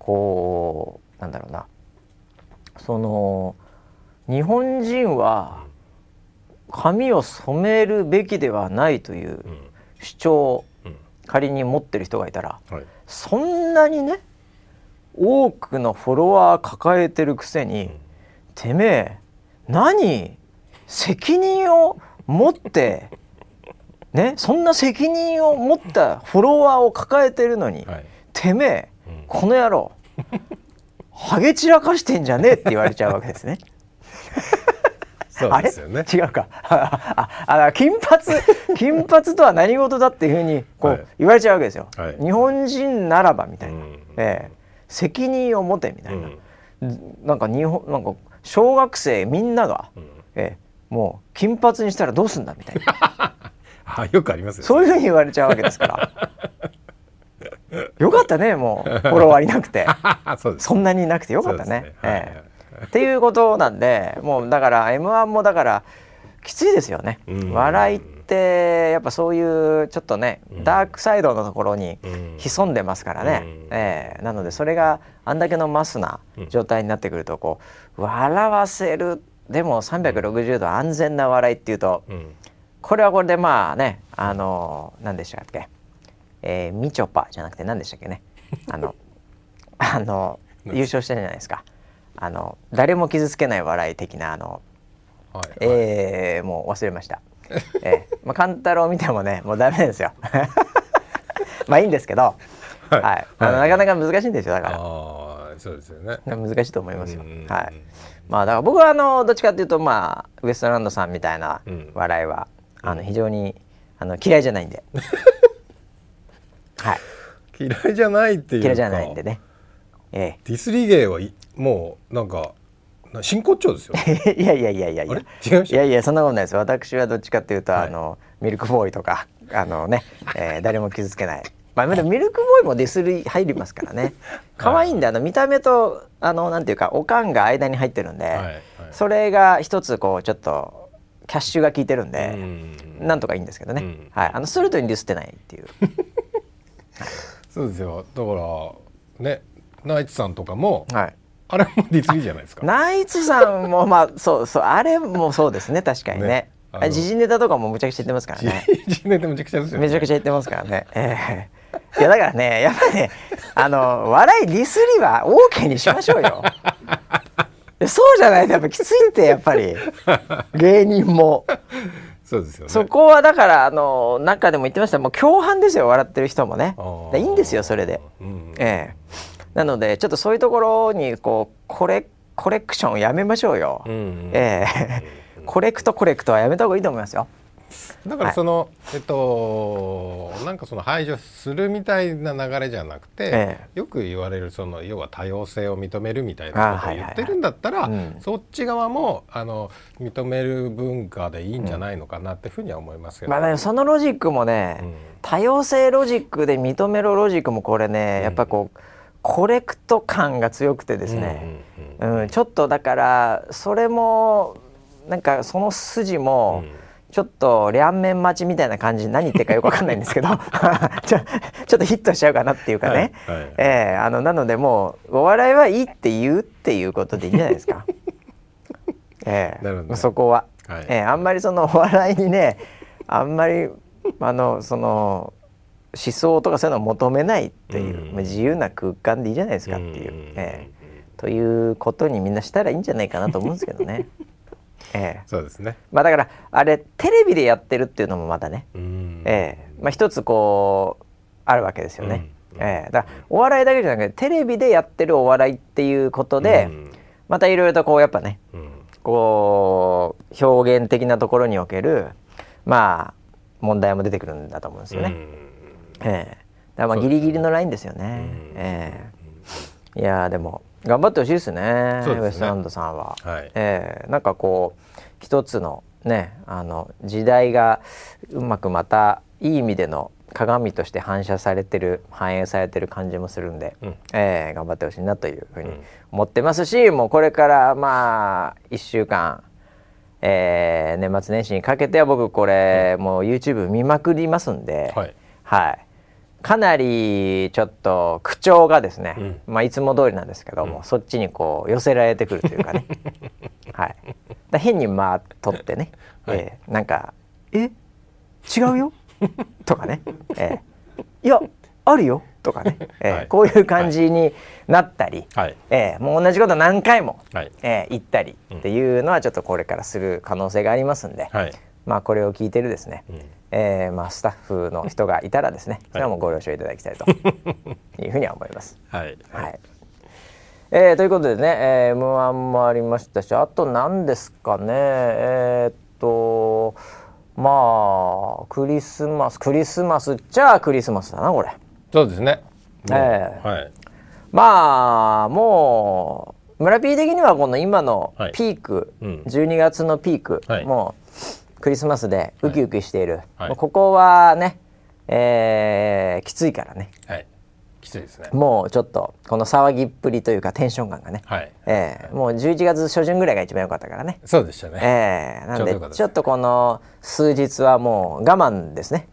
こうなんだろうなその日本人は髪を染めるべきではないという主張を仮に持ってる人がいたら、うんはい、そんなにね多くのフォロワー抱えてるくせに、うん、てめえ何責任を持って、ね、そんな責任を持ったフォロワーを抱えてるのに、はい、てめえ、うん、この野郎ハゲ散らかしてんじゃねえって言われちゃうわけですねそうですよね、あれ違うかああ金髪金髪とは何事だっていうふうにこう、はい、言われちゃうわけですよ、はい、日本人ならばみたいな、うんえー、責任を持てみたいな、うん、なんか日本なんか小学生みんなが、うんえー、もう金髪にしたらどうすんだみたいなあよくありますよ、ね、そういうふうに言われちゃうわけですからよかったねもうフォロワーいなくてそうです、そんなにいなくてよかったねっていうことなんで、もうだから エムワン もだからきついですよね。笑いってやっぱそういうちょっとね、うん、ダークサイドのところに潜んでますからね、うんえー、なのでそれがあんだけのマスな状態になってくるとこう笑わせる、でもさんびゃくろくじゅうど安全な笑いっていうと、うん、これはこれでまあね、あのー、何でしたっけ、えー、みちょぱじゃなくて何でしたっけね、あのあの優勝したじゃないですか、あの誰も傷つけない笑い的なあの、はいえー、もう忘れました、えーまあ、カンタロウ見てもねもうダメですよまあいいんですけど、はいはいあのはい、なかなか難しいんですよ、だからあそうですよ、ね、難しいと思いますよ、はいまあ、だから僕はあのどっちかというと、まあ、ウエストランドさんみたいな笑いは、うん、あの非常にあの嫌いじゃないんで、はい、嫌いじゃないっていうか嫌いじゃないんでね、えー、ディスリ芸はいもうなんか真骨頂ですよいやいやいやいやいやいやいやそんなことないです。私はどっちかっていうと、はい、あのミルクボーイとかあのね、えー、誰も傷つけない、まあ、ミルクボーイもディスり入りますからね可愛いんで、はい、あの見た目とあのなんていうかおかんが間に入ってるんで、はいはい、それが一つこうちょっとキャッシュが効いてるんで、うんなんとかいいんですけどね、うんはい、あのスルトにディスってないっていうそうですよ。だからねナイツさんとかも、はいあれもディスリじゃないですか。ナイツさんもまあそうそうあれもそうですね確かにね。時事、ね、ネタとかもむちゃくちゃ言ってますからね。時事ネタむちゃくちゃですよね。めちゃくちゃ言ってますからね。えー、いやだからねやっぱねあの笑いディスリは OK にしましょうよ。そうじゃないとやっぱきついってやっぱり芸人も。そうですよね、そこはだからあの中でも言ってましたもう共犯ですよ笑ってる人もね。いいんですよそれで。うんうん、えーなのでちょっとそういうところにこうコレ、コレクションをやめましょうよ、うんうんえー、コレクトコレクトはやめた方がいいと思いますよ、だからその、はい、えっとなんかその排除するみたいな流れじゃなくて、ええ、よく言われるその要は多様性を認めるみたいなことを言ってるんだったら、はいはいはい、そっち側もあの認める文化でいいんじゃないのかなってふうには思いますけど、ね、まあ、そのロジックもね、うん、多様性ロジックで認めろロジックもこれね、やっぱこう、うん、コレクト感が強くてですね、うんうんうんうん、ちょっとだからそれもなんかその筋も、うん、ちょっと両面待ちみたいな感じで何言ってるかよくわかんないんですけどちょ、ちょっとヒットしちゃうかなっていうかね、はいはい、えー、あのなのでもうお笑いはいいって言うっていうことでいいんじゃないですか、えー、なるほど、そこは、はい、えー、あんまりそのお笑いにねあんまりあのその思想とかそういうのを求めないっていう、うん、自由な空間でいいじゃないですかっていう、うん、えー、ということにみんなしたらいいんじゃないかなと思うんですけどねえー、そうですね、まあ、だからあれテレビでやってるっていうのもまたね、うん、えー、まあ、一つこうあるわけですよね、うん、えー、だからお笑いだけじゃなくてテレビでやってるお笑いっていうことで、うん、またいろいろとこうやっぱね、うん、こう表現的なところにおけるまあ問題も出てくるんだと思うんですよね、うん、えー、だまあギリギリのラインですよね、うん、えー、いやでも頑張ってほしいですね、そうですね、ウエストランドさんは、はい、えー、なんかこう一つのね、あの時代がうまくまたいい意味での鏡として反射されてる、反映されてる感じもするんで、うん、えー、頑張ってほしいなというふうに思ってますし、うん、もうこれからまあいっしゅうかん、えー、年末年始にかけては僕これ、うん、もう YouTube 見まくりますんで、はい、はい、かなりちょっと口調がですね、うん、まあ、いつも通りなんですけども、うん、そっちにこう寄せられてくるというかねはい、だ変にまあ取ってね、はい、えー、なんかえ違うよとかね、えー、いやあるよとかね、えーはい、こういう感じになったり、はい、えー、もう同じこと何回も、はい、えー、言ったりっていうのはちょっとこれからする可能性がありますんで、はい、まあ、これを聞いてるですね、うん、えーまあ、スタッフの人がいたらですね、それはもうご了承いただきたいというふうには思いますはい、はい、えー、ということでね、えー、エムワン もありましたし、あと何ですかね、えー、っとまあクリスマスクリスマスっちゃクリスマスだなこれ、そうですね、えー、はい、まあもう村 P 的にはこの今のピーク、はい、うん、じゅうにがつのピーク、はい、もうクリスマスでウキウキしている、はい、ここはね、えー、きついからね、はい、きついですね、もうちょっとこの騒ぎっぷりというかテンション感がね、はい、えー、はい、もうじゅういちがつ初旬ぐらいが一番良かったからね、そうでしたね、えー、なんでちょっとこの数日はもう我慢ですね、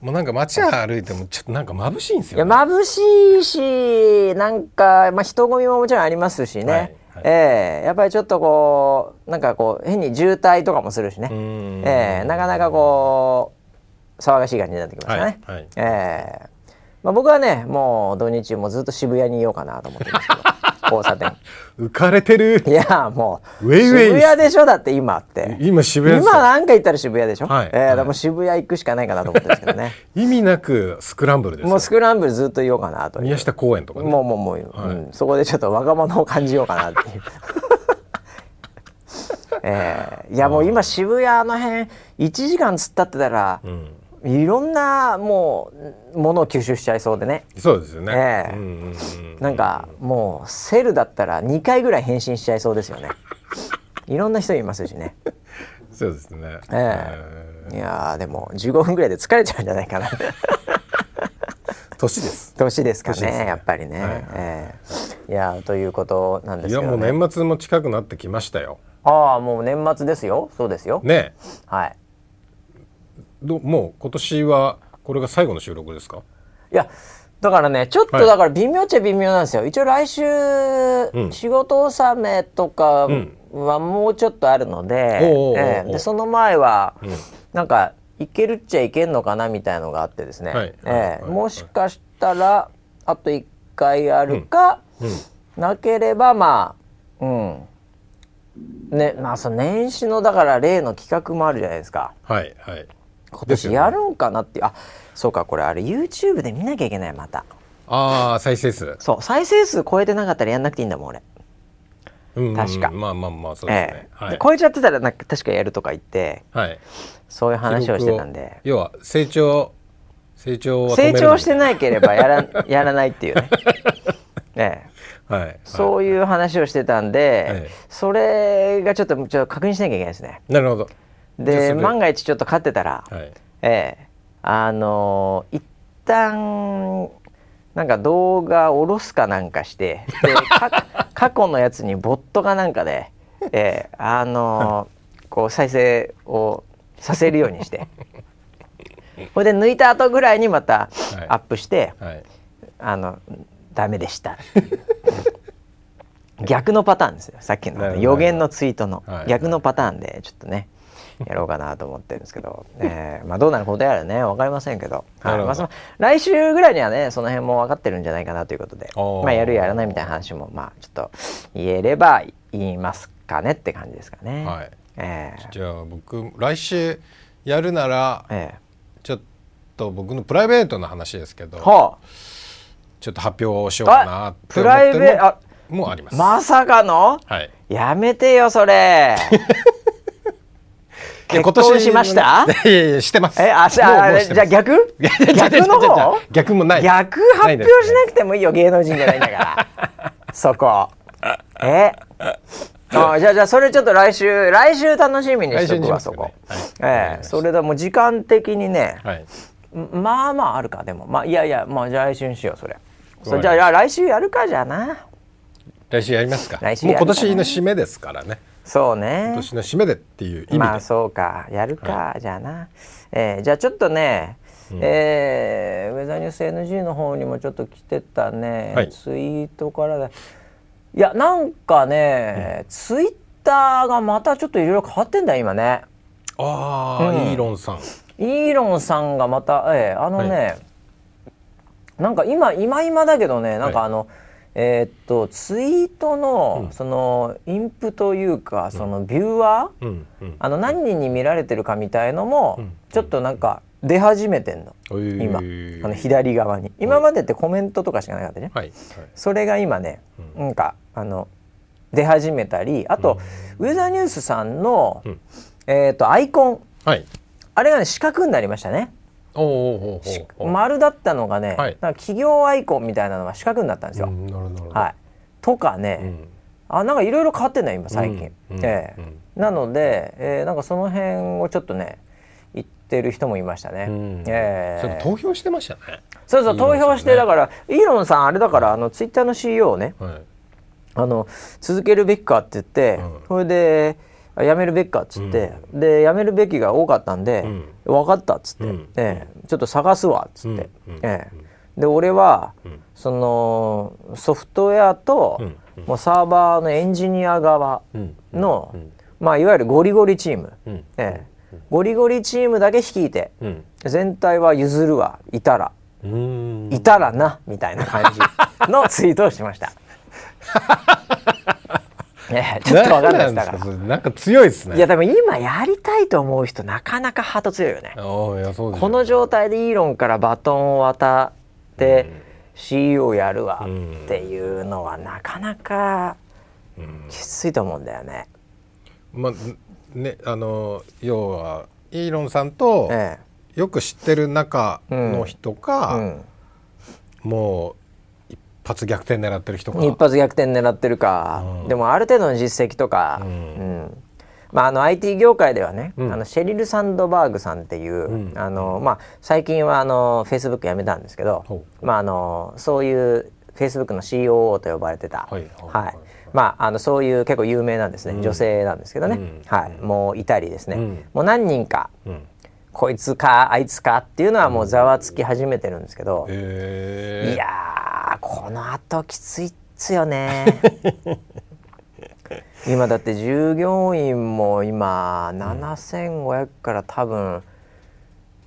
もうなんか街歩いてもちょっとなんか眩しいんですよね、いや眩しいし、なんか、まあ、人混みももちろんありますしね、はい、えー、やっぱりちょっとこうなんかこう変に渋滞とかもするしね、えー、なかなかこう騒がしい感じになってきましたね、はいはい、えーまあ、僕はねもう土日もずっと渋谷にいようかなと思ってますけど交差点浮かれてる、いやもうウェイウェイ渋谷でしょ、だって今って今渋谷です、今なんか言ったら渋谷でしょ、はい、えー、でも渋谷行くしかないかなと思ってますけどね意味なくスクランブルです、もうスクランブルずっといようかなと、宮下公園とかね、もうもうもう、はい、うん、そこでちょっと若者を感じようかなっていう、えー、いやもう今渋谷の辺いちじかん突っ立ってたら、うん、いろんなもうものを吸収しちゃいそうでね、そうですよね、えー、うんうんうん、なんかもうセルだったらにかいぐらい変身しちゃいそうですよねいろんな人いますしねそうですね、えー、えー、いやでもじゅうごふんぐらいで疲れちゃうんじゃないかな年です年ですか ね, すねやっぱりね、はいはい、えー、いやということなんですけど、ね、いやもう年末も近くなってきましたよ、ああもう年末ですよ、そうですよね、はい、どもう今年はこれが最後の収録ですか、いやだからねちょっとだから微妙っちゃ微妙なんですよ、はい、一応来週、うん、仕事納めとかはもうちょっとあるので、でその前は、うん、なんかいけるっちゃいけんのかなみたいのがあってですね、はい、えー、はい、もしかしたらあといっかいあるか、うんうん、なければまあうんね、まあその年始のだから例の企画もあるじゃないですか、はいはい、今年やるんかなっていう、ね、あそうかこれあれ YouTube で見なきゃいけない、またあ再生数そう再生数超えてなかったらやんなくていいんだもん俺、確か。まあまあまあそうですね。えーはい、で超えちゃってたらなんか確かやるとか言って、はい、そういう話をしてたんで。要は成長成長は止める、成長してないければやらやらないっていうね。ねはい、そういう話をしてたんで、はいはい、それがちょっとちょっと確認しなきゃいけないですね。なるほど。で万が一ちょっと勝ってたら、はい、えー、あのー、一旦なんか動画を下ろすかなんかしてで過去のやつにボットかなんかで、えー、あのー、こう再生をさせるようにしてそれで抜いた後ぐらいにまたアップして、はいはい、あのダメでした逆のパターンですよ。さっきの予言のツイートの逆のパターンでちょっとねやろうかなと思ってるんですけど、えーまあ、どうなることやらね分かりませんけど、はいまあ、その来週ぐらいにはねその辺も分かってるんじゃないかなということで、まあ、やるやらないみたいな話もまあちょっと言えれば言いますかねって感じですかね、はいえー、じゃあ僕来週やるなら、えー、ちょっと僕のプライベートな話ですけど、はあ、ちょっと発表しようかなって思ってるのもあります。まさかの、はい、やめてよそれ結婚しました？いやいやしてます。え、あ、じゃあ逆？逆の方？逆もない。逆発表しなくてもいいよ、芸能人じゃないんだから。そこ。え？あ、じゃあじゃあそれちょっと来週来週楽しみにしておくわ、そこ。え、それだもう時間的にね。まあまああるかでもまあいやいやまあじゃあ来週にしようそれ。それじゃあ来週やるかじゃな。来週やりますか。来週もう今年の締めですからね。そうね、今年の締めでっていう意味でまあそうかやるか、はい、じゃあな、えー、じゃあちょっとね、うんえー、ウェザーニュース エヌジー の方にもちょっと来てたね、はい、ツイートからだいやなんかね、うん、ツイッターがまたちょっといろいろ変わってんだよ今ね。ああ、うん、イーロンさんイーロンさんがまた、えー、あのね、はい、なんか今今今だけどねなんかあの、はいえー、っとツイートの、うん、そのインプというかそのビューワー、うんうんうん、あの何人に見られてるかみたいのも、うん、ちょっとなんか出始めてんの、うん、今、えー、あの左側に今までってコメントとかしかなかったね、はいはい、それが今ね、うん、なんかあの出始めたりあと、うん、ウェザーニュースさんの、うんえー、っとアイコン、はい、あれがね四角になりましたね。おうおうおうおう丸だったのがね、はい、なんか企業アイコンみたいなのが四角になったんですよ、うんなるなるはい、とかね、うん、あなんかいろいろ変わってんだ今最近、うんえーうん、なので、えー、なんかその辺をちょっとね言ってる人もいましたね、うんえー、それ投票してましたね。そうそう投票して、ね、だからイーロンさんあれだからあのツイッターの シーイーオー をね、はい、あの続けるべきかって言って、うん、それで辞めるべきかっつって、うん、で辞めるべきが多かったんで、うん、分かったっつって、うんええ、ちょっと探すわっつって、うんええ、で俺は、うん、そのソフトウェアと、うん、もうサーバーのエンジニア側の、うんまあ、いわゆるゴリゴリチーム、うんええ、ゴリゴリチームだけ率いて、うん、全体は譲るわいたらうんいたらなみたいな感じのツイートをしました。ね、ちょっと分かんないですだから。なんか強いですね。いやでも今やりたいと思う人なかなかハート強いよね。いやそうですね。この状態でイーロンからバトンを渡って、うん、シーイーオー やるわっていうのはなかなかきついと思うんだよね。うんまあねあの要はイーロンさんとよく知ってる中の人か、うんうん、もう一発逆転狙ってる人か一発逆転狙ってるか、うん、でもある程度の実績とか、うんうんまあ、あの アイティー 業界ではね、うん、あのシェリル・サンドバーグさんっていう、うんあのまあ、最近はあの Facebook やめたんですけど、うんまあ、あのそういう Facebook の シーオーオー と呼ばれてた、はいはいまあ、あのそういう結構有名なんですね、うん、女性なんですけどね、うんはい、もういたりですね、うん、もう何人か、うんこいつかあいつかっていうのはもうざわつき始めてるんですけど、えー、いやーこの後きついっすよね。今だって従業員も今ななせんごひゃくから多分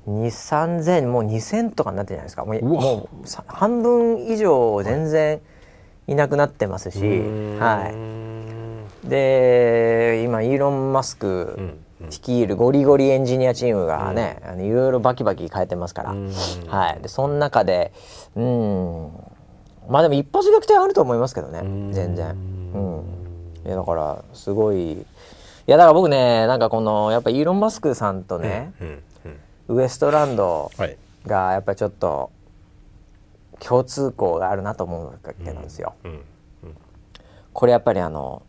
にせんさんぜんもうにせんとかになってるじゃないですか。もう、もう半分以上全然いなくなってますし、はい、で今イーロン・マスク、うん率いるゴリゴリエンジニアチームがね、うん、あのいろいろバキバキ変えてますから、うんはい、でその中でうんまあでも一発逆転あると思いますけどね、うん、全然、うん、いやだからすごい、いやだから僕ね、なんかこのやっぱイーロン・マスクさんとね、うんうんうん、ウエストランドがやっぱちょっと共通項があるなと思うわけなんですよ、うんうんうん、これやっぱりあの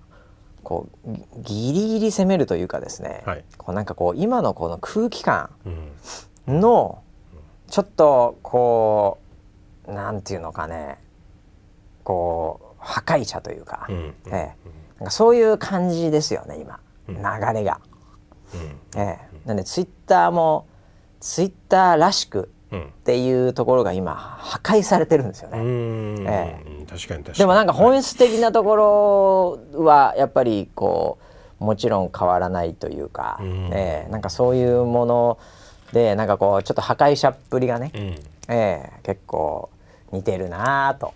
こうギリギリ攻めるというかですね、はい、こうなんかこう今のこの空気感のちょっとこうなんていうのかね、こう破壊者というか、うんうんうん、ええ、なんかそういう感じですよね今、うん、流れが、うん、ええ、なんでツイッターもツイッターらしくっていうところが今破壊されてるんですよね。うん、ええ、確かに確かに。でもなんか本質的なところはやっぱりこうもちろん変わらないというか、うん、ええ、なんかそういうものでなんかこうちょっと破壊者っぷりがね、うん、ええ、結構似てるなと、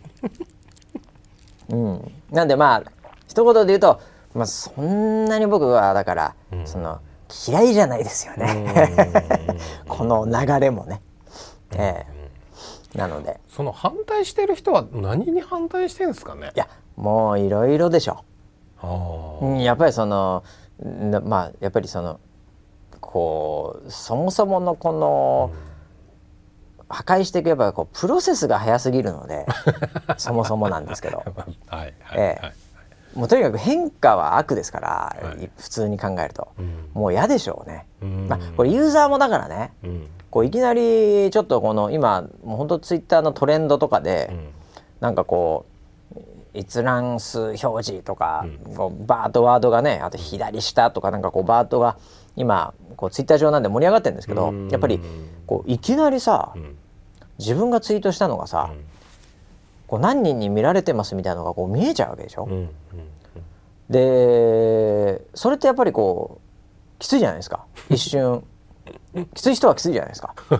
うん、なんでまあ一言で言うと、まあ、そんなに僕はだから、うん、その嫌いじゃないですよねこの流れもね、ええ、なのでその反対してる人は何に反対してるんですかね。いやもういろいろでしょ。あ、やっぱりそのまあやっぱりそのこうそもそものこの、うん、破壊していけばこうプロセスが早すぎるのでそもそもなんですけどはいはい、ええ、はい、もうとにかく変化は悪ですから、はい、普通に考えると、うん、もう嫌でしょうね、うん、まあ、これユーザーもだからね、うん、こういきなりちょっとこの今もう本当ツイッターのトレンドとかで、うん、なんかこう閲覧数表示とか、うん、こうバーッとワードがね、あと左下とかなんかこうバーッとが今こうツイッター上なんで盛り上がってるんですけど、うん、やっぱりこういきなりさ、うん、自分がツイートしたのがさ、うん、こう何人に見られてますみたいなのがこう見えちゃうわけでしょ、うんうん、でそれってやっぱりこうきついじゃないですか一瞬きつい人はきついじゃないですかぶ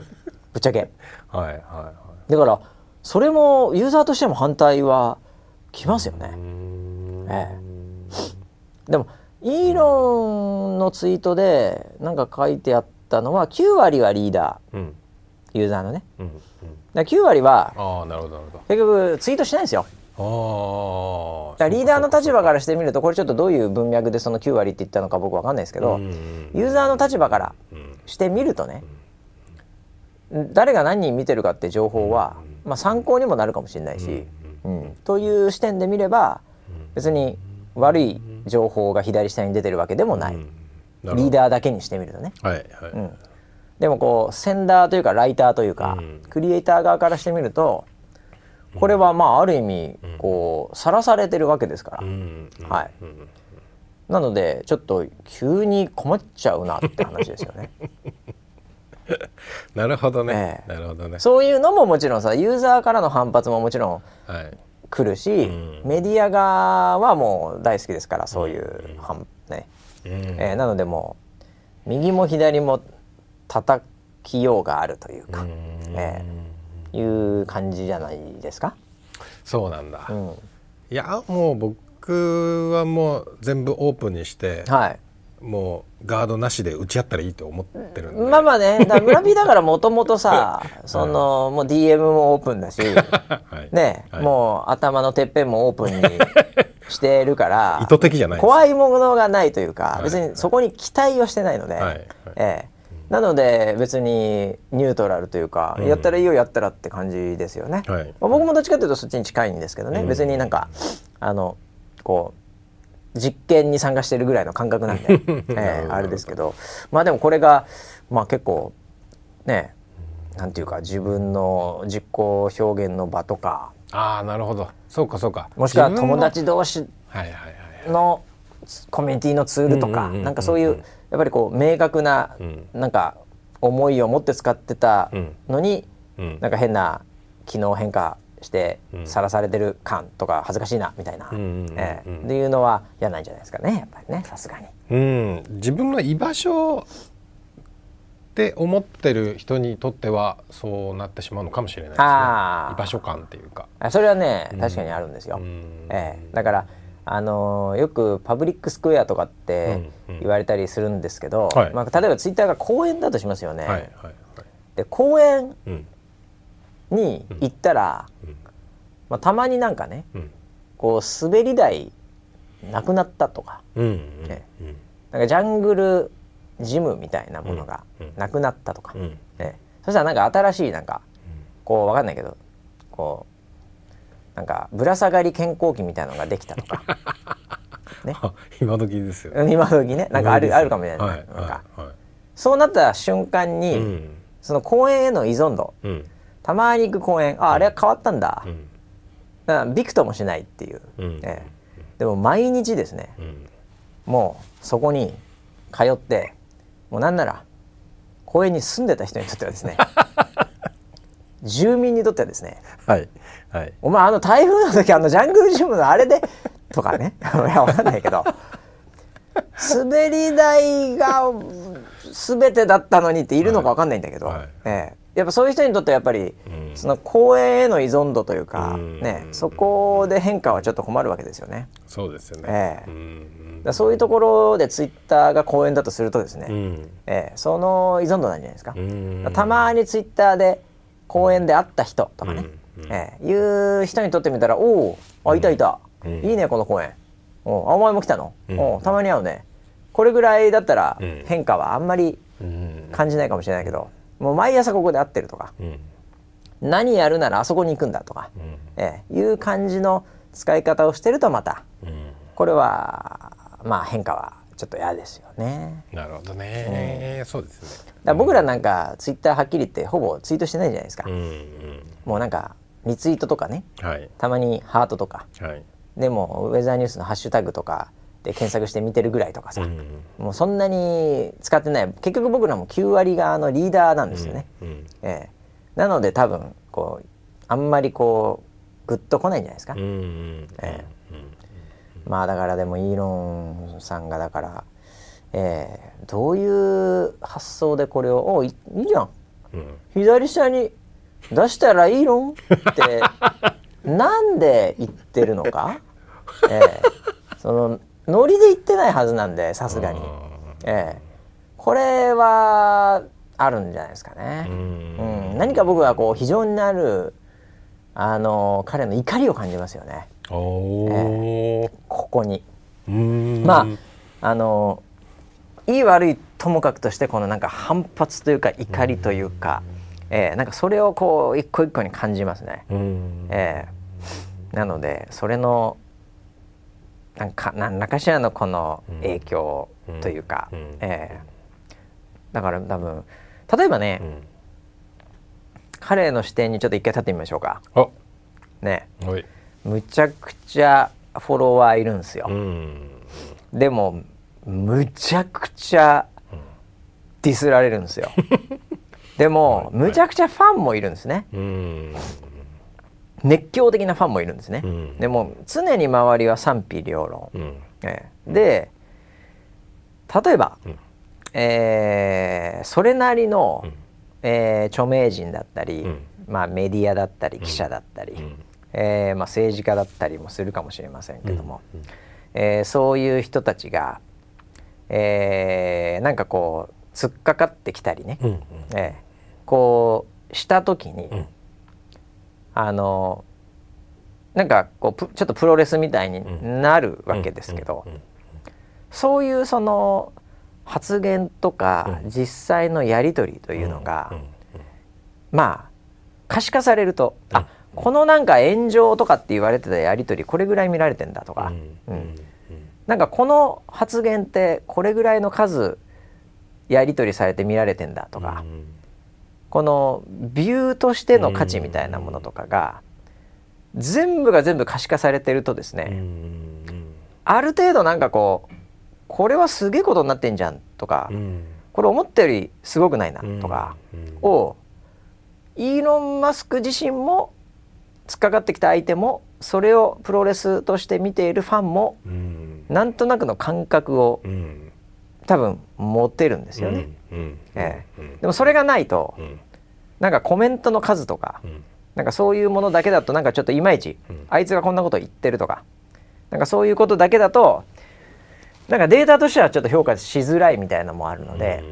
っちゃけはいはい、はい、だからそれもユーザーとしても反対はきますよね、ええ、でもイーロンのツイートでなんか書いてあったのはきゅうわりはリーダー、うん、ユーザーのね、うんうん、だきゅう割はあ、なるほどなるほど、結局ツイートしないんですよ。あ、だリーダーの立場からしてみるとこれちょっとどういう文脈でそのきゅう割って言ったのか僕分かんないですけど、ユーザーの立場からしてみるとね、誰が何人見てるかって情報は、まあ、参考にもなるかもしれないし、うん、という視点で見れば別に悪い情報が左下に出てるわけでもない。リーダーだけにしてみるとね、はいはい、うん、でもこうセンダーというかライターというか、うん、クリエイター側からしてみるとこれはまあある意味こうさらされてるわけですから、うん、はい、うん、なのでちょっと急に困っちゃうなって話ですよねなるほどね、ええ、なるほどね。そういうのももちろんさ、ユーザーからの反発ももちろん来るし、はい、うん、メディア側はもう大好きですからそういう反、ね、うん、えー、なのでもう右も左も叩きようがあるというか、う、えー、いう感じじゃないですか。そうなんだ、うん、いやもう僕はもう全部オープンにして、はい、もうガードなしで打ち合ったらいいと思ってるんで、まあまあね、だ村ピーだからもともとさその、うん、もう ディーエム もオープンだし、はい、ね、はい、もう頭のてっぺんもオープンにしてるから意図的じゃないです、怖いものがないというか、はい、別にそこに期待をしてないので、はいはい、えー、なので別にニュートラルというか、うん、やったらいいよやったらって感じですよね、はい、まあ、僕もどっちかというとそっちに近いんですけどね、うん、別になんかあのこう実験に参加してるぐらいの感覚なんで、えー、あれですけど、まあでもこれが、まあ、結構ね、なんていうか自分の実行表現の場とか、ああなるほど、そうかそうか、もしくは友達同士のコミュニティのツールとか、なんかそういうやっぱりこう明確ななんか思いを持って使ってたのに、なんか変な機能変化してさらされてる感とか恥ずかしいなみたいな、えー、っていうのは嫌なんじゃないですかね、やっぱりね、さすがに、うん、自分の居場所って思ってる人にとってはそうなってしまうのかもしれないですね、居場所感っていうか。それはね確かにあるんですよ、うん、えー、だからあのー、よくパブリックスクエアとかって言われたりするんですけど、うんうん、まあ、例えばツイッターが公園だとしますよね、はいはいはい、で公園に行ったら、うんうん、まあ、たまになんかね、うん、こう滑り台なくなったとか、うんうんね、なんかジャングルジムみたいなものがなくなったとか、うんうんね、そしたらなんか新しいなんかこう分かんないけどこうなんかぶら下がり健康器みたいなのができたとかね、今時ですよ今時ねなんかある、あるかもしれない、はい、なんか、はいはい、そうなった瞬間に、うん、その公園への依存度、うん、たまに行く公園ああれは変わったんだ、うん、だからびくともしないっていう、うんね、でも毎日ですね、うん、もうそこに通ってもうなんなら公園に住んでた人にとってはですね住民にとってはですね、はいはい、お前あの台風の時あのジャングルジムのあれでとかねいや分かんないけど滑り台が全てだったのにっているのか分かんないんだけど、はいはいえー、やっぱそういう人にとってはやっぱり、うん、その公園への依存度というか、うんね、そこで変化はちょっと困るわけですよね。そうですよね、えーうん、だそういうところでツイッターが公園だとするとですね、うんえー、その依存度なんじゃないですか、うん、だたまにツイッターで公園で会った人とかね、うんうんえー、いう人にとってみたらおおあいたいた、うん、いいねこの公園おお前も来たの、うん、おたまに会うねこれぐらいだったら変化はあんまり感じないかもしれないけど、うん、もう毎朝ここで会ってるとか、うん、何やるならあそこに行くんだとか、うんえー、いう感じの使い方をしてるとまた、うん、これはまあ変化はちょっと嫌ですよね。なるほどね、うん、そうですね。だら僕らなんかツイッターはっきり言ってほぼツイートしてないじゃないですか、うんうん、もうなんかリツイートとかね、はい、たまにハートとか、はい、でもウェザーニュースのハッシュタグとかで検索して見てるぐらいとかさ、うんうん、もうそんなに使ってない。結局僕らもきゅう割があのリーダーなんですよね、うんうんえー、なので多分こうあんまりこうグッと来ないんじゃないですか、うんうんえーまあだからでもイーロンさんがだから、えー、どういう発想でこれをおい、いいじゃん、うん、左下に出したらイーロンってなんで言ってるのか、えー、そのノリで言ってないはずなんでさすがに、えー、これはあるんじゃないですかね。うん、うん、何か僕はこう非常になるあの彼の怒りを感じますよね。おえー、ここにうーんまああのいい悪いともかくとしてこのなんか反発というか怒りというか、えー、なんかそれをこう一個一個に感じますね。うん、えー、なのでそれのなんか何らかしらのこの影響というか、えー、だから多分例えばね、うん、彼の視点にちょっと一回立ってみましょうか。あねはいむちゃくちゃフォロワーいるんですよ、うん、でもむちゃくちゃディスられるんですよでもむちゃくちゃファンもいるんですね、うん、熱狂的なファンもいるんですね、うん、でも常に周りは賛否両論、うんえー、で例えば、うんえー、それなりの、うんえー、著名人だったり、うんまあ、メディアだったり記者だったり、うんうんえーまあ、政治家だったりもするかもしれませんけども、うんうんえー、そういう人たちが、えー、なんかこう突っかかってきたりね、うんうんえー、こうした時に、うん、あのなんかこうちょっとプロレスみたいになるわけですけど、うんうんうんうん、そういうその発言とか実際のやり取りというのが、うんうんうんうん、まあ可視化されると、うん、あこのなんか炎上とかって言われてたやり取りこれぐらい見られてんだとか、うんうん、なんかこの発言ってこれぐらいの数やり取りされて見られてんだとか、うん、このビューとしての価値みたいなものとかが、うん、全部が全部可視化されてるとですね、うん、ある程度なんかこうこれはすげえことになってんじゃんとか、うん、これ思ったよりすごくないなとかを、うんうん、イーロン・マスク自身も突っかかってきた相手もそれをプロレスとして見ているファンも、うん、なんとなくの感覚を、うん、多分持てるんですよね、うんうんえー、でもそれがないと、うん、なんかコメントの数とか、うん、なんかそういうものだけだとなんかちょっといまいち、うん、あいつがこんなこと言ってるとかなんかそういうことだけだとなんかデータとしてはちょっと評価しづらいみたいなのもあるので、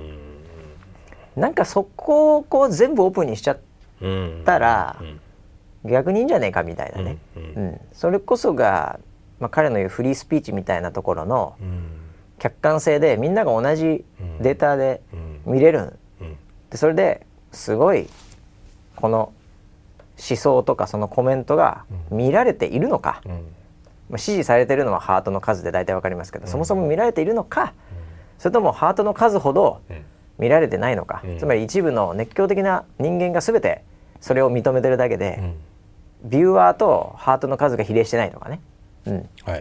うん、なんかそこをこう全部オープンにしちゃったら、うんうんうん逆にいいんじゃねえかみたいなね、うんうんうん、それこそがまあ、彼の言うフリースピーチみたいなところの客観性でみんなが同じデータで見れる、でそれですごいこの思想とかそのコメントが見られているのか、まあ、支持されているのはハートの数で大体わかりますけど、そもそも見られているのか、それともハートの数ほど見られてないのか、つまり一部の熱狂的な人間が全てそれを認めてるだけで、ビューワーとハートの数が比例してないとかね、うんはいは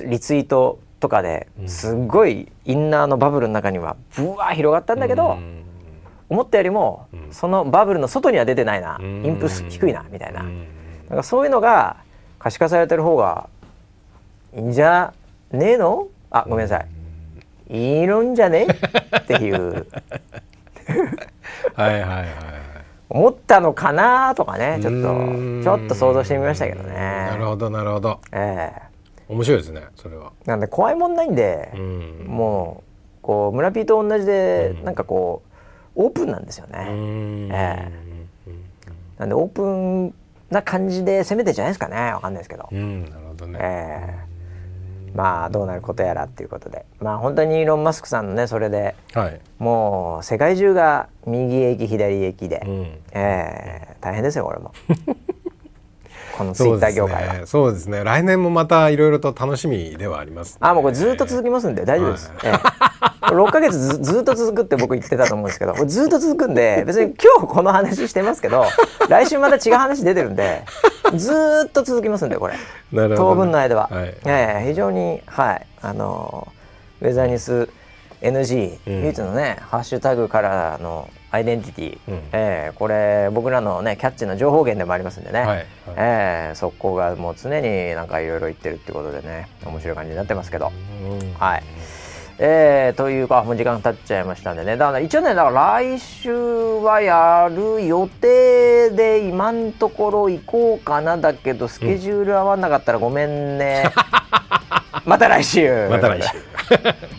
い、リツイートとかですごいインナーのバブルの中にはブワー広がったんだけど、うん、思ったよりもそのバブルの外には出てないな、うん、インプス低いなみたいな、うん、なんかそういうのが可視化されてる方がいいんじゃねえの、あごめんなさい、うん、いいのんじゃねっていうはいはいはい思ったのかなとかね、ちょっとちょっと想像してみましたけどね。なるほどなるほど、えー、面白いですねそれは。なんで怖いもんないんで、うんもうこう村ピーと同じで、うん、なんかこうオープンなんですよね、うんえー、なんでオープンな感じで攻めてるじゃないですかね、わかんないですけど、うん、なるほどね、えー、まあどうなることやらっていうことで、まあ本当にイーロン・マスクさんのねそれで、はい、もう世界中が右へ行き左へ行きで、うんえー、大変ですよこれもこのツイッター業界は。そうですね、そうですね、来年もまたいろいろと楽しみではあります、ね、あもうこれずっと続きますんで大丈夫です、はいえー、ろっかげつ ず, ずっと続くって僕言ってたと思うんですけど、これずっと続くんで別に今日この話してますけど来週また違う話出てるんでずっと続きますんでこれなるほど、ね、当分の間は、はいえー、非常に、はい、あのウェザーニュースエヌジー 唯一のね、うん、ハッシュタグからのアイデンティティ、うんえー、これ僕らのねキャッチの情報源でもありますんでね、はいはいえー、そこがもう常になんかいろいろ言ってるってことでね面白い感じになってますけど、うんはいえー、というかもう時間経っちゃいましたんでね、だから一応ねだから来週はやる予定で今のところ行こうかな、だけどスケジュール合わなかったらごめんね、うん、また来週また来週